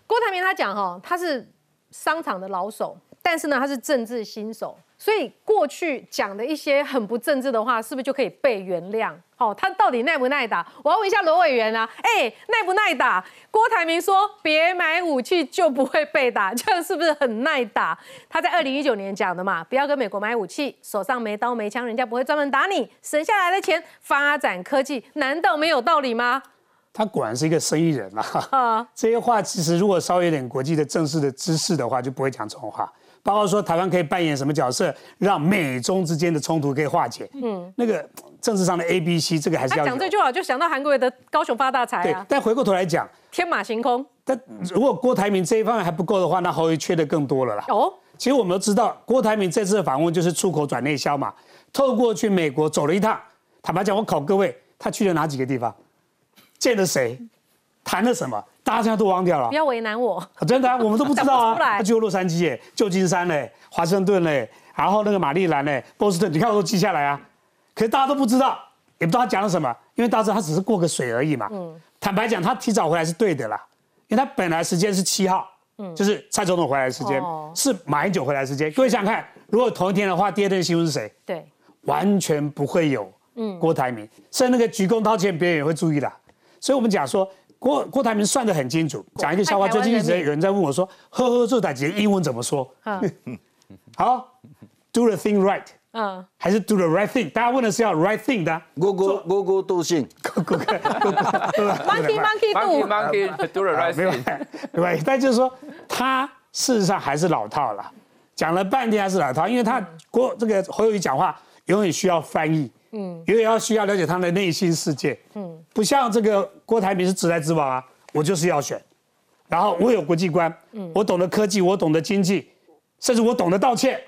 郭台铭他讲吼，他是商场的老手，但是呢，他是政治新手，所以过去讲的一些很不政治的话，是不是就可以被原谅？好、哦，他到底耐不耐打？我要问一下罗委员啊，哎、欸，耐不耐打？郭台铭说别买武器就不会被打，这样是不是很耐打？他在二零一九年讲的嘛，不要跟美国买武器，手上没刀没枪，人家不会专门打你，省下来的钱发展科技，难道没有道理吗？他果然是一个生意人啊！啊这些话其实如果稍微有点国际的正式的知识的话，就不会讲这种话。包括说台湾可以扮演什么角色，让美中之间的冲突可以化解。嗯，那个政治上的 A、B、C， 这个还是要讲这句话，就想到韩国瑜的高雄发大财、啊。对，但回过头来讲，天马行空。但如果郭台铭这一方面还不够的话，那侯友宜缺的更多了啦。哦，其实我们都知道，郭台铭这次的访问就是出口转内销嘛，透过去美国走了一趟。坦白讲，我考各位，他去了哪几个地方，见了谁，谈了什么？大家都忘掉了，不要为难我。啊、真的、啊，我们都不知道啊。他去过洛杉矶、欸、旧金山、欸、华盛顿、欸、然后那个马里兰、欸、波士顿，你看我都记下来啊。可是大家都不知道，也不知道他讲了什么，因为大家知道他只是过个水而已嘛。嗯、坦白讲，他提早回来是对的啦，因为他本来时间是七号，嗯、就是蔡总统回来的时间，哦、是马英九回来的时间。各位想想看，如果同一天的话，第二天新闻是谁？对，完全不会有郭台铭，嗯、甚至那个鞠躬道歉，别人也会注意的。所以我们讲说。郭郭台铭算得很清楚，讲一个笑话。最近一直有人在问我说：“呵呵，这台词英文怎么说？”好 ，do the thing right， 嗯，还是 do the right thing？ 大家问的是要 right thing 的。Go go go go do thing， go go go monkey monkey do monkey monkey do the right thing， 对。但就是说，他事实上还是老套了，讲了半天还是老套，因为他郭这个侯友宜讲话永远需要翻译。嗯，因为要需要了解他的内心世界，嗯，不像这个郭台铭是直来直往啊，我就是要选，然后我有国际观，嗯，我懂得科技，我懂得经济，甚至我懂得道歉，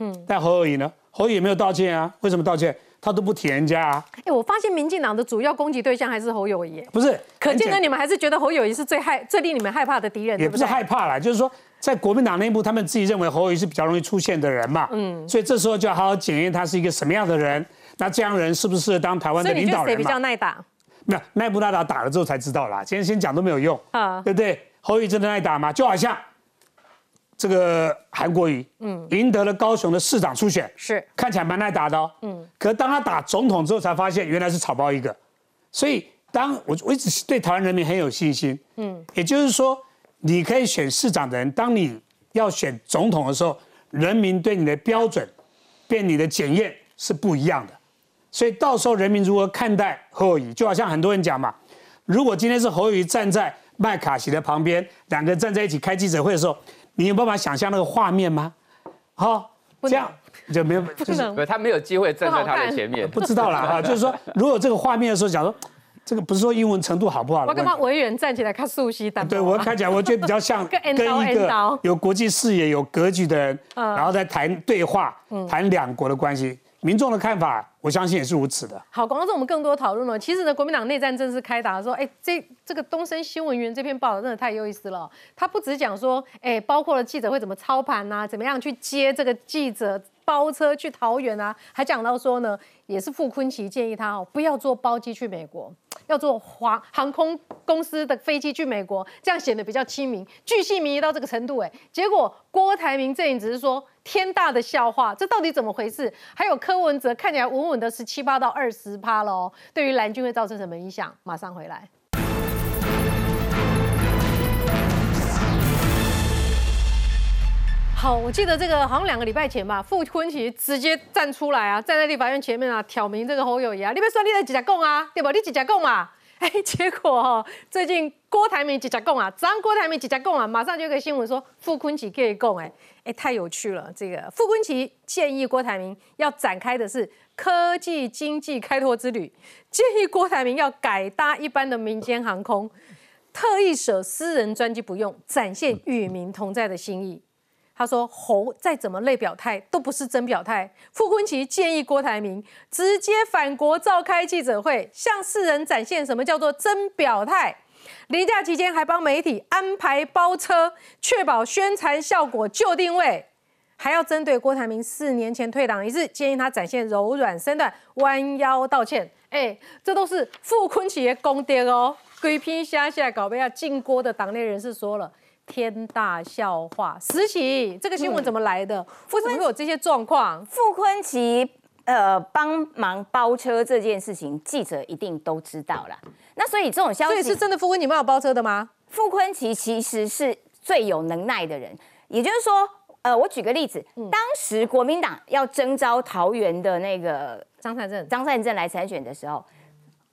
嗯，但侯友宜呢？侯友宜没有道歉啊，为什么道歉？他都不提人家啊。哎、欸，我发现民进党的主要攻击对象还是侯友宜，不是？可见呢，你们还是觉得侯友宜是最害、最令你们害怕的敌人，也不是害怕啦，就是说。在国民党内部，他们自己认为侯友宜是比较容易出现的人嘛，嗯，所以这时候就要好好检验他是一个什么样的人，那这样人是不是当台湾的领导人嘛？所以你觉得谁比较耐打？没有耐不耐打，打了之后才知道啦。今天先讲都没有用，啊，对不对？侯友宜真的耐打吗？就好像这个韩国瑜，嗯，赢得了高雄的市长初选，是看起来蛮耐打的、哦，嗯，可是当他打总统之后，才发现原来是草包一个。所以当我我一直对台湾人民很有信心，嗯，也就是说。你可以选市长的人，当你要选总统的时候，人民对你的标准、对你的检验是不一样的。所以到时候人民如何看待侯友宜，就好像很多人讲嘛，如果今天是侯友宜站在麦卡锡的旁边，两个人站在一起开记者会的时候，你有办法想象那个画面吗？好、哦，这样就没有，就是他没有机会站在他的前面，不知道啦哈。就是说，如果有这个画面的时候，想说。这个不是说英文程度好不好？我干嘛委员站起来看素汐的？对我看起来，我觉得比较像跟一个有国际视野、有格局的人，然后再谈对话，谈两国的关系。民众的看法，我相信也是如此的。好，广告中我们更多讨论了。其实呢，国民党内战正式开打的时候，哎，这这个东森新闻员这篇报道真的太有意思了。他不只讲说，哎，包括了记者会怎么操盘呐、啊，怎么样去接这个记者包车去桃园啊，还讲到说呢，也是傅崐萁建议他哦，不要坐包机去美国，要坐航航空公司的飞机去美国，这样显得比较亲民。巨细靡遗到这个程度，哎，结果郭台铭阵营只是说天大的笑话，这到底怎么回事？还有柯文哲看起来稳稳的十七八到二十趴了哦，对于蓝军会造成什么影响？马上回来。 好，我记得这个好像两个礼拜前吧，傅崐萁直接站出来啊，站在立法院前面啊，挑明这个侯友宜啊，你别说你在几家供啊，对吧？你几家供嘛？哎、欸，结果哦，最近郭台铭几家供啊，早上郭台铭几家供啊，马上就有个新闻说傅崐萁给供，哎、欸、哎、欸，太有趣了。这个傅崐萁建议郭台铭要展开的是科技经济开拓之旅，建议郭台铭要改搭一般的民间航空，特意舍私人专机不用，展现与民同在的心意。 他说：“侯再怎么类表态，都不是真表态。”傅崐萁建议郭台铭直接返国召开记者会，向世人展现什么叫做真表态。离假期间还帮媒体安排包车，确保宣传效果就定位。还要针对郭台铭四年前退党一事，建议他展现柔软身段，弯腰道歉。哎，这都是傅崐萁的功德哦。规批下下搞被要进锅的党内人士说了。 天大笑话！时起这个新闻怎么来的？嗯、为什么会有这些状况？傅崐萁呃帮忙包车这件事情，记者一定都知道啦。那所以这种消息，所以是真的傅崐萁帮我包车的吗？傅崐萁其实是最有能耐的人，也就是说，呃，我举个例子，嗯、当时国民党要征召桃园的那个张善政、张善政来参选的时候。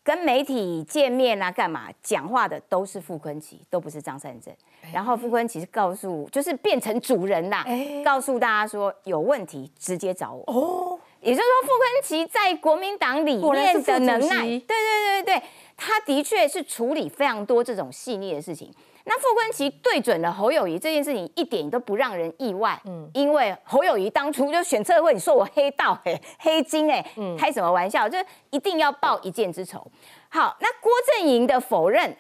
跟媒体见面啊，干嘛讲话的都是傅崐萁，都不是张善政。然后傅崐萁告诉，就是变成主人啦，欸、告诉大家说有问题直接找我。哦，也就是说，傅崐萁在国民党里面的能耐，对对对对，他的确是处理非常多这种细腻的事情。那傅崐萁对准了侯友宜这件事情，一点都不让人意外。嗯，因为侯友宜当初就选测绘，你说我黑道哎、欸，黑金哎、欸，嗯、开什么玩笑？就是一定要报一箭之仇。 好，那郭阵营的否认，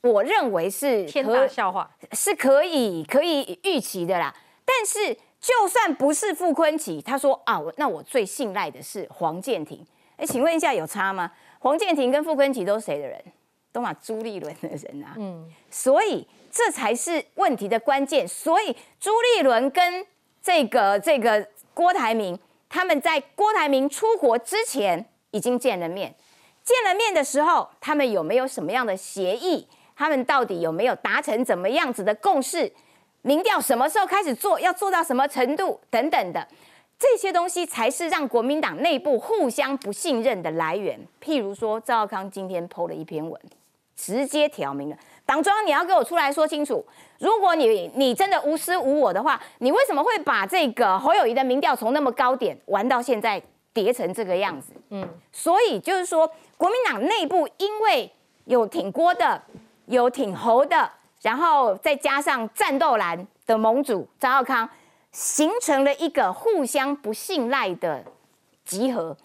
我认为是天大笑话，是可以可以预期的啦。但是就算不是傅崐萁，他说啊，我那我最信赖的是黄健庭。哎，请问一下有差吗？黄健庭跟傅崐萁都是谁的人？都嘛朱立伦的人啊。嗯，所以这才是问题的关键。所以朱立伦跟这个这个郭台铭，他们在郭台铭出国之前已经见了面。 见了面的时候，他们有没有什么样的协议？他们到底有没有达成怎么样子的共识？民调什么时候开始做？要做到什么程度？等等的，这些东西才是让国民党内部互相不信任的来源。譬如说，赵少康今天 P O 了一篇文，直接挑明了党中央你要给我出来说清楚。如果你你真的无私无我的话，你为什么会把这个侯友宜的民调从那么高点玩到现在？ 叠成这个样子，嗯，所以就是说，国民党内部因为有挺郭的，有挺侯的，然后再加上战斗蓝的盟主张浩康，形成了一个互相不信赖的集合。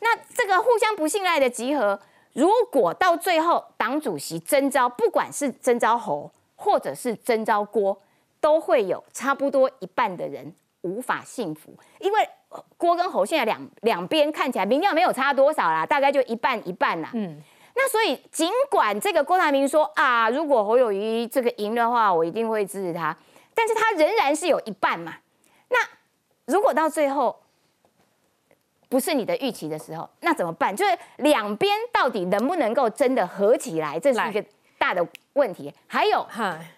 那这个互相不信赖的集合，如果到最后党主席征召，不管是征召侯或者是征召郭，都会有差不多一半的人无法信服，因为。 郭跟侯现在两两边看起来民调没有差多少啦，大概就一半一半啦。嗯，那所以尽管这个郭台铭说啊，如果侯友宜这个赢的话，我一定会支持他，但是他仍然是有一半嘛。那如果到最后不是你的预期的时候，那怎么办？就是两边到底能不能够真的合起来，这是一个大的问题。还有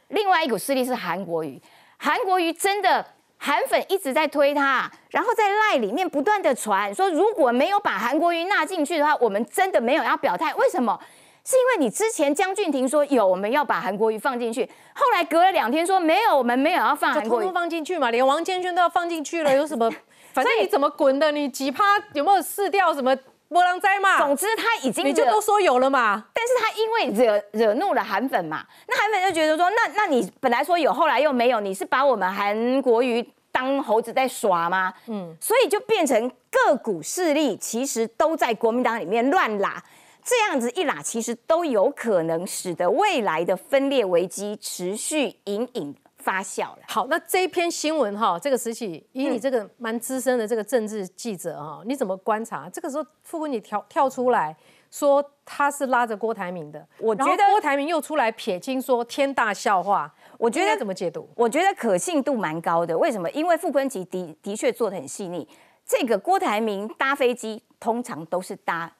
另外一股势力是韩国瑜，韩国瑜真的。 韩粉一直在推他，然后在赖里面不断的传说，如果没有把韩国瑜纳进去的话，我们真的没有要表态。为什么？是因为你之前江俊廷说有，我们要把韩国瑜放进去，后来隔了两天说没有，我们没有要放韩国瑜，就通通放进去嘛，连王建煊都要放进去了，有什么？反正你怎么滚的，你几趴有没有试掉什么？ 波浪灾嘛，总之他已经你就都说有了嘛，但是他因为惹惹怒了韩粉嘛，那韩粉就觉得说，那那你本来说有，后来又没有，你是把我们韩国瑜当猴子在耍吗？嗯，所以就变成各股势力其实都在国民党里面乱拉，这样子一拉，其实都有可能使得未来的分裂危机持续隐隐发酵了。好，那这一篇新闻哈，这个时期，以你这个蛮资深的这个政治记者哈，你怎么观察？这个时候傅昆萁跳跳出来说他是拉着郭台铭的，我觉得郭台铭又出来撇清说天大笑话。 我觉得怎么解读？我觉得可信度蛮高的。为什么？因为傅昆萁的的确做得很细腻。这个郭台铭搭飞机，通常都是搭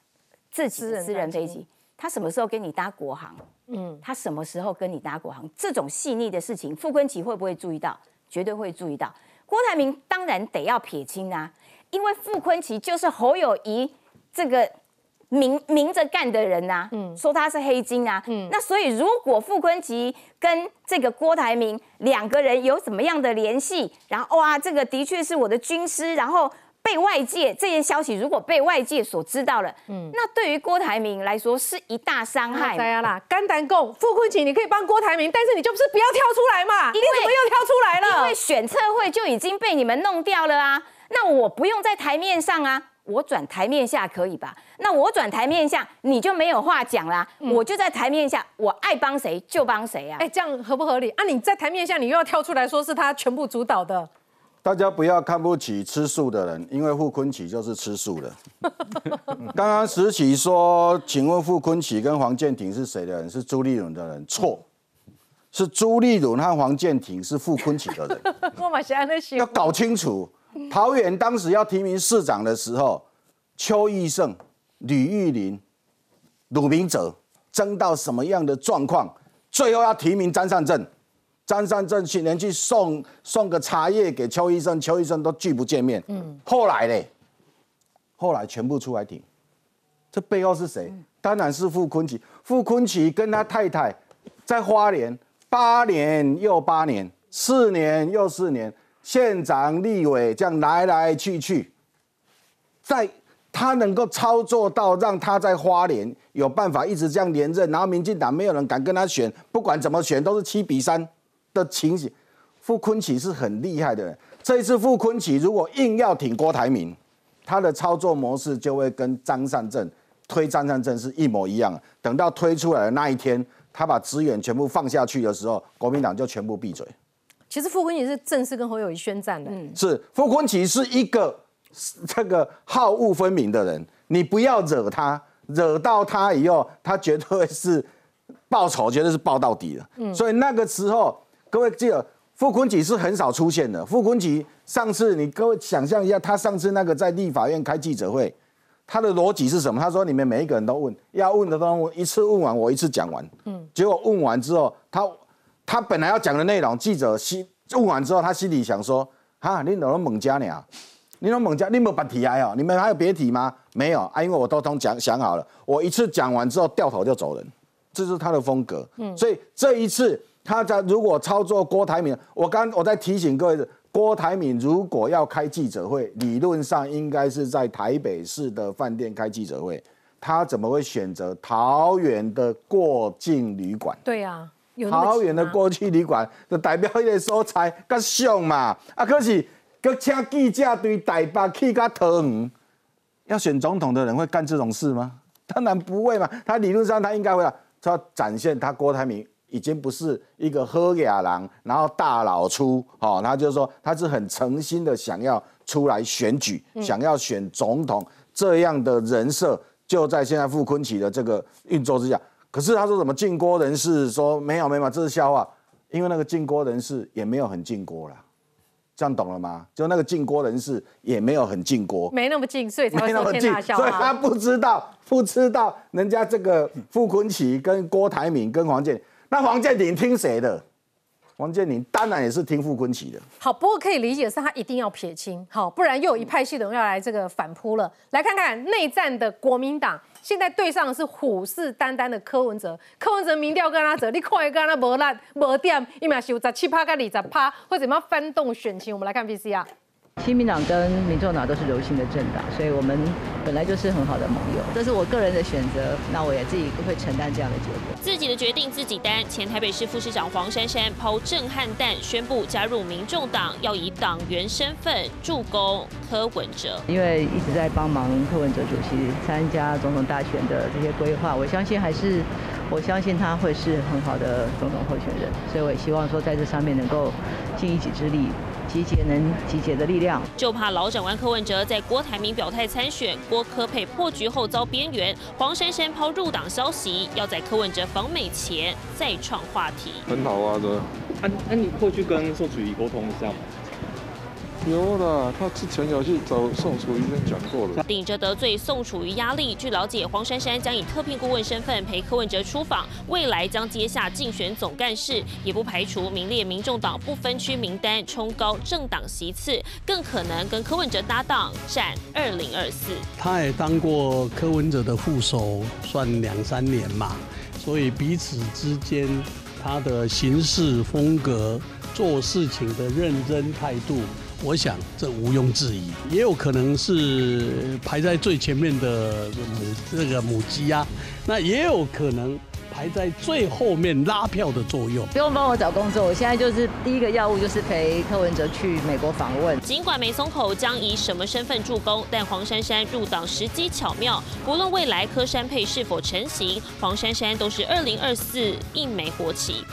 自己的私人飞机。他什么时候跟你搭国航？嗯，他什么时候跟你搭国航？这种细腻的事情，傅昆萁会不会注意到？绝对会注意到。郭台铭当然得要撇清啊，因为傅昆萁就是侯友宜这个。 明明着干的人呐、啊，嗯、说他是黑金啊，嗯、那所以如果傅昆萁跟这个郭台铭两个人有什么样的联系，然后哇，这个的确是我的军师，然后被外界这些消息如果被外界所知道了，嗯、那对于郭台铭来说是一大伤害。对啊啦，肝胆共傅昆萁，你可以帮郭台铭，但是你就是不要跳出来嘛，因为你怎么又跳出来了？因为选测会就已经被你们弄掉了啊，那我不用在台面上啊。 我转台面下可以吧？那我转台面下，你就没有话讲啦。嗯、我就在台面下，我爱帮谁就帮谁啊！哎、欸，这样合不合理啊？你在台面下，你又要跳出来说是他全部主导的。大家不要看不起吃素的人，因为傅昆萁就是吃素的。刚刚时期说，请问傅昆萁跟黄健庭是谁的人？是朱立伦的人？错，是朱立伦和黄健庭是傅昆萁的人。我嘛是安尼想，要搞清楚。 桃园当时要提名市长的时候，邱义胜、吕玉玲、鲁明哲争到什么样的状况？最后要提名张善政，张善政去连去送送个茶叶给邱义胜，邱义胜都拒不见面。嗯，后来嘞，后来全部出来挺，这背后是谁？嗯、当然是傅昆萁。傅昆萁跟他太太在花莲八年又八年，四年又四年。 县长、立委这样来来去去，在他能够操作到让他在花莲有办法一直这样连任，然后民进党没有人敢跟他选，不管怎么选都是七比三的情形。傅昆萁是很厉害的人，这一次傅昆萁如果硬要挺郭台铭，他的操作模式就会跟张善政推张善政是一模一样。等到推出来的那一天，他把资源全部放下去的时候，国民党就全部闭嘴。 其实傅昆萁是正式跟侯友宜宣战的，嗯、是傅昆萁是一个这个好恶分明的人，你不要惹他，惹到他以后，他绝对是报仇，绝对是报到底的。嗯、所以那个时候，各位记得傅昆萁是很少出现的。傅昆萁上次，你各位想象一下，他上次那个在立法院开记者会，他的逻辑是什么？他说你们每一个人都问，要问的都问，一次问完我一次讲完。嗯，结果问完之后，他。 他本来要讲的内容，记者心问完之后，他心里想说：“哈，你老猛加你啊，你老猛加，你没有别提啊？哦，你们还有别提吗？没有啊，因为我都通讲想好了，我一次讲完之后掉头就走人，这是他的风格。嗯，所以这一次他在如果操作郭台铭，我刚我在提醒各位，郭台铭如果要开记者会，理论上应该是在台北市的饭店开记者会，他怎么会选择桃园的过境旅馆？对啊。 桃园的过去旅馆，就代表迄个所在较像嘛。啊，可是佮请记者对台北去甲桃园，要选总统的人会干这种事吗？当然不会嘛。他理论上他应该会，他要展现他郭台铭已经不是一个好野人，然后大老粗哦，他就说他是很诚心的想要出来选举，嗯、想要选总统这样的人设，就在现在傅昆萁的这个运作之下。 可是他说什么进锅人士说没有没有，这是笑话，因为那个进锅人士也没有很进锅啦，这样懂了吗？就那个进锅人士也没有很进锅，没那么进，所以才说天大笑话。所以他不知道不知道人家这个傅昆萁跟郭台铭跟黄健，那黄健庭听谁的？王健林当然也是听傅昆萁的。好，不过可以理解是他一定要撇清，好，不然又有一派系统要来这个反扑了。来看看内战的国民党，现在对上的是虎视眈眈的柯文哲。柯文哲民调跟他走，你看一跟他无烂无点，伊嘛是有十七趴跟二十趴，或者要翻动选情。我们来看 V C R。亲民党跟民众党都是柔性的政党，所以我们本来就是很好的盟友。这是我个人的选择，那我也自己会承担这样的结果。自己的决定自己担。前台北市副市长黄珊珊抛震撼弹，宣布加入民众党，要以党员身份助攻柯文哲。因为一直在帮忙柯文哲主席参加总统大选的这些规划，我相信还是。我相信他会是很好的总统候选人，所以我也希望说在这上面能够尽一己之力，集结能集结的力量。就怕老长官柯文哲在郭台铭表态参选、郭柯配破局后遭边缘，黄珊珊抛入党消息，要在柯文哲访美前再创话题。很好啊，对。那那、啊、你过去跟宋楚瑜沟通一下吗？ 有啦，他之前有去找宋楚瑜先讲过了。顶着得罪宋楚瑜压力，据了解，黄珊珊将以特聘顾问身份陪柯文哲出访，未来将接下竞选总干事，也不排除名列民众党不分区名单，冲高政党席次，更可能跟柯文哲搭档战二零二四。他也当过柯文哲的副手，算两三年嘛，所以彼此之间他的行事风格、做事情的认真态度。 我想这毋庸置疑，也有可能是排在最前面的母这个母鸡啊，那也有可能排在最后面拉票的作用。不用帮我找工作，我现在就是第一个要务就是陪柯文哲去美国访问。尽管没松口将以什么身份助攻，但黄珊珊入党时机巧妙，不论未来柯珊配是否成型，黄珊珊都是二零二四一枚国旗。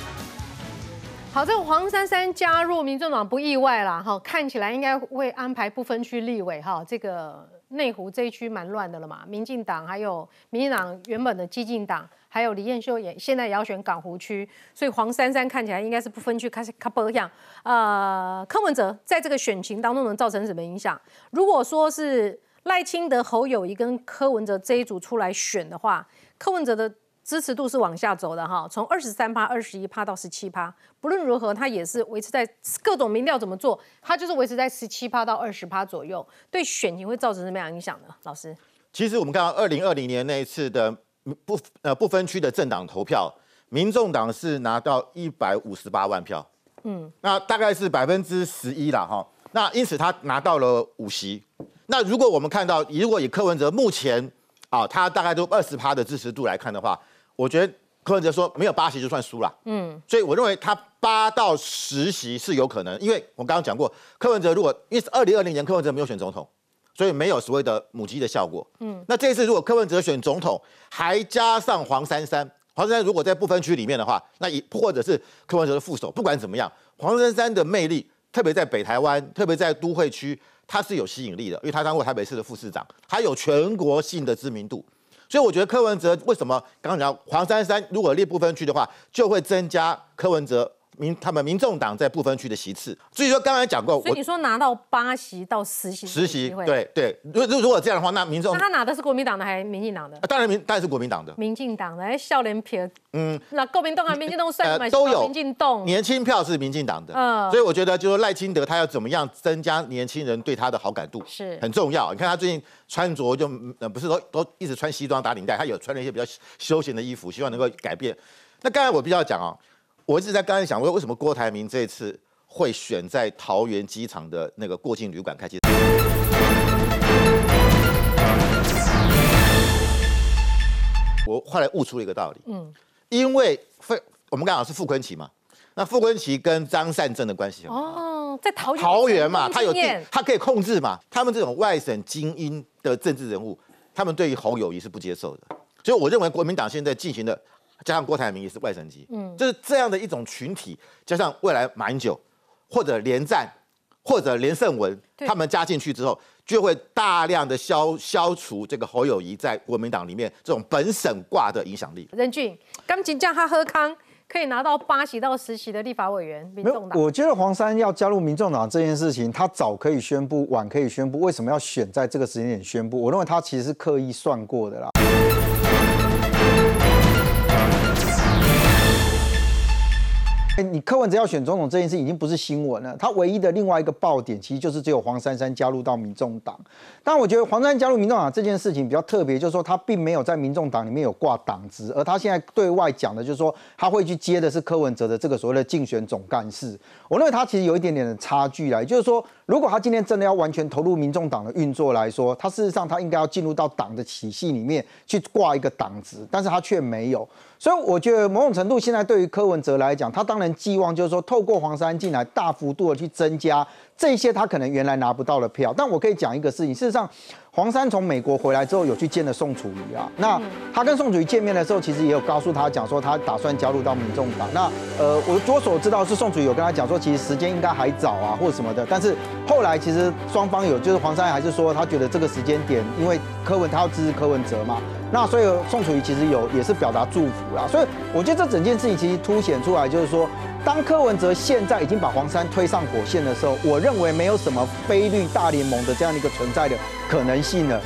好，这黄珊珊加入民众党不意外啦，哈，看起来应该会安排不分区立委，哈，这个内湖这一区蛮乱的了嘛，民进党还有民进党原本的基进党，还有李彦秀也现在也要选港湖区，所以黄珊珊看起来应该是不分区开始卡不一样。呃，柯文哲在这个选情当中能造成什么影响？如果说是赖清德、侯友宜跟柯文哲这一组出来选的话，柯文哲的 支持度是往下走的哈，从二十三趴、二十一趴到十七趴，不论如何，它也是维持在各种民调怎么做，它就是维持在十七趴到二十趴左右，对选情会造成什么样影响呢？老师，其实我们看到二零二零年那一次的不呃不分区的政党投票，民众党是拿到一百五十八万票，嗯，那大概是百分之十一啦哈，那因此他拿到了五席。那如果我们看到，如果以柯文哲目前啊，他大概都二十趴的支持度来看的话， 我觉得柯文哲说没有八席就算输了，嗯，所以我认为他八到十席是有可能，因为我刚刚讲过，柯文哲如果因为二零二零年柯文哲没有选总统，所以没有所谓的母鸡的效果，嗯，那这一次如果柯文哲选总统，还加上黄珊珊，黄珊珊如果在不分区里面的话，那也或者是柯文哲的副手，不管怎么样，黄珊珊的魅力，特别在北台湾，特别在都会区，他是有吸引力的，因为他当过台北市的副市长，他有全国性的知名度。 所以我觉得柯文哲为什么刚刚讲黄珊珊如果列不分区的话，就会增加柯文哲民他们民众党在不分区的席次。所以说刚才讲过，所以你说拿到八席到十席，十席对对。如如果这样的话，那民众那他拿的是国民党的还是民进党的？当然民当然是国民党的。民进党的哎，少年票嗯，那国民党啊，民进党算什么？都有民进党年轻票是民进党的。嗯，所以我觉得就是赖清德他要怎么样增加年轻人对他的好感度是很重要。你看他最近 穿着就呃不是都都一直穿西装打领带，他有穿了一些比较休闲的衣服，希望能够改变。那刚才我比较讲哦，我一直在刚才想，我为什么郭台铭这次会选在桃园机场的那个过境旅馆开机？我后来悟出了一个道理，嗯，因为费我们刚好是傅崐萁嘛，那傅崐萁跟张善政的关系很好。哦 在桃园桃园嘛，他有地，他可以控制嘛。他们这种外省精英的政治人物，他们对于侯友宜是不接受的。所以我认为国民党现在进行的，加上郭台铭也是外省籍，嗯，就是这样的一种群体，加上未来马英九或者连战或者连胜文，他们加进去之后，就会大量的消消除这个侯友宜在国民党里面这种本省挂的影响力。任俊，刚请教他喝康。 可以拿到八席到十席的立法委员，民众党。我觉得黄珊要加入民众党这件事情，他早可以宣布，晚可以宣布，为什么要选在这个时间点宣布？我认为他其实是刻意算过的啦。欸、你柯文哲要选总统这件事已经不是新闻了，他唯一的另外一个爆点，其实就是只有黄珊珊加入到民众党。但我觉得黄珊珊加入民众党这件事情比较特别，就是说他并没有在民众党里面有挂党职，而他现在对外讲的就是说他会去接的是柯文哲的这个所谓的竞选总干事。我认为他其实有一点点的差距啦，也就是说，如果他今天真的要完全投入民众党的运作来说，他事实上他应该要进入到党的体系里面去挂一个党职，但是他却没有。 所以我觉得某种程度，现在对于柯文哲来讲，他当然寄望就是说，透过黄珊珊进来，大幅度的去增加这些他可能原来拿不到的票。但我可以讲一个事情，事实上，黄珊从美国回来之后有去见了宋楚瑜啊，那他跟宋楚瑜见面的时候，其实也有告诉他讲说他打算加入到民众党。那呃，我我所知道是宋楚瑜有跟他讲说，其实时间应该还早啊，或者什么的。但是后来其实双方有，就是黄珊还是说他觉得这个时间点，因为柯文他要支持柯文哲嘛。 那所以宋楚瑜其实有也是表达祝福啦，所以我觉得这整件事情其实凸显出来，就是说，当柯文哲现在已经把黄珊推上火线的时候，我认为没有什么非绿大联盟的这样的一个存在的可能性了。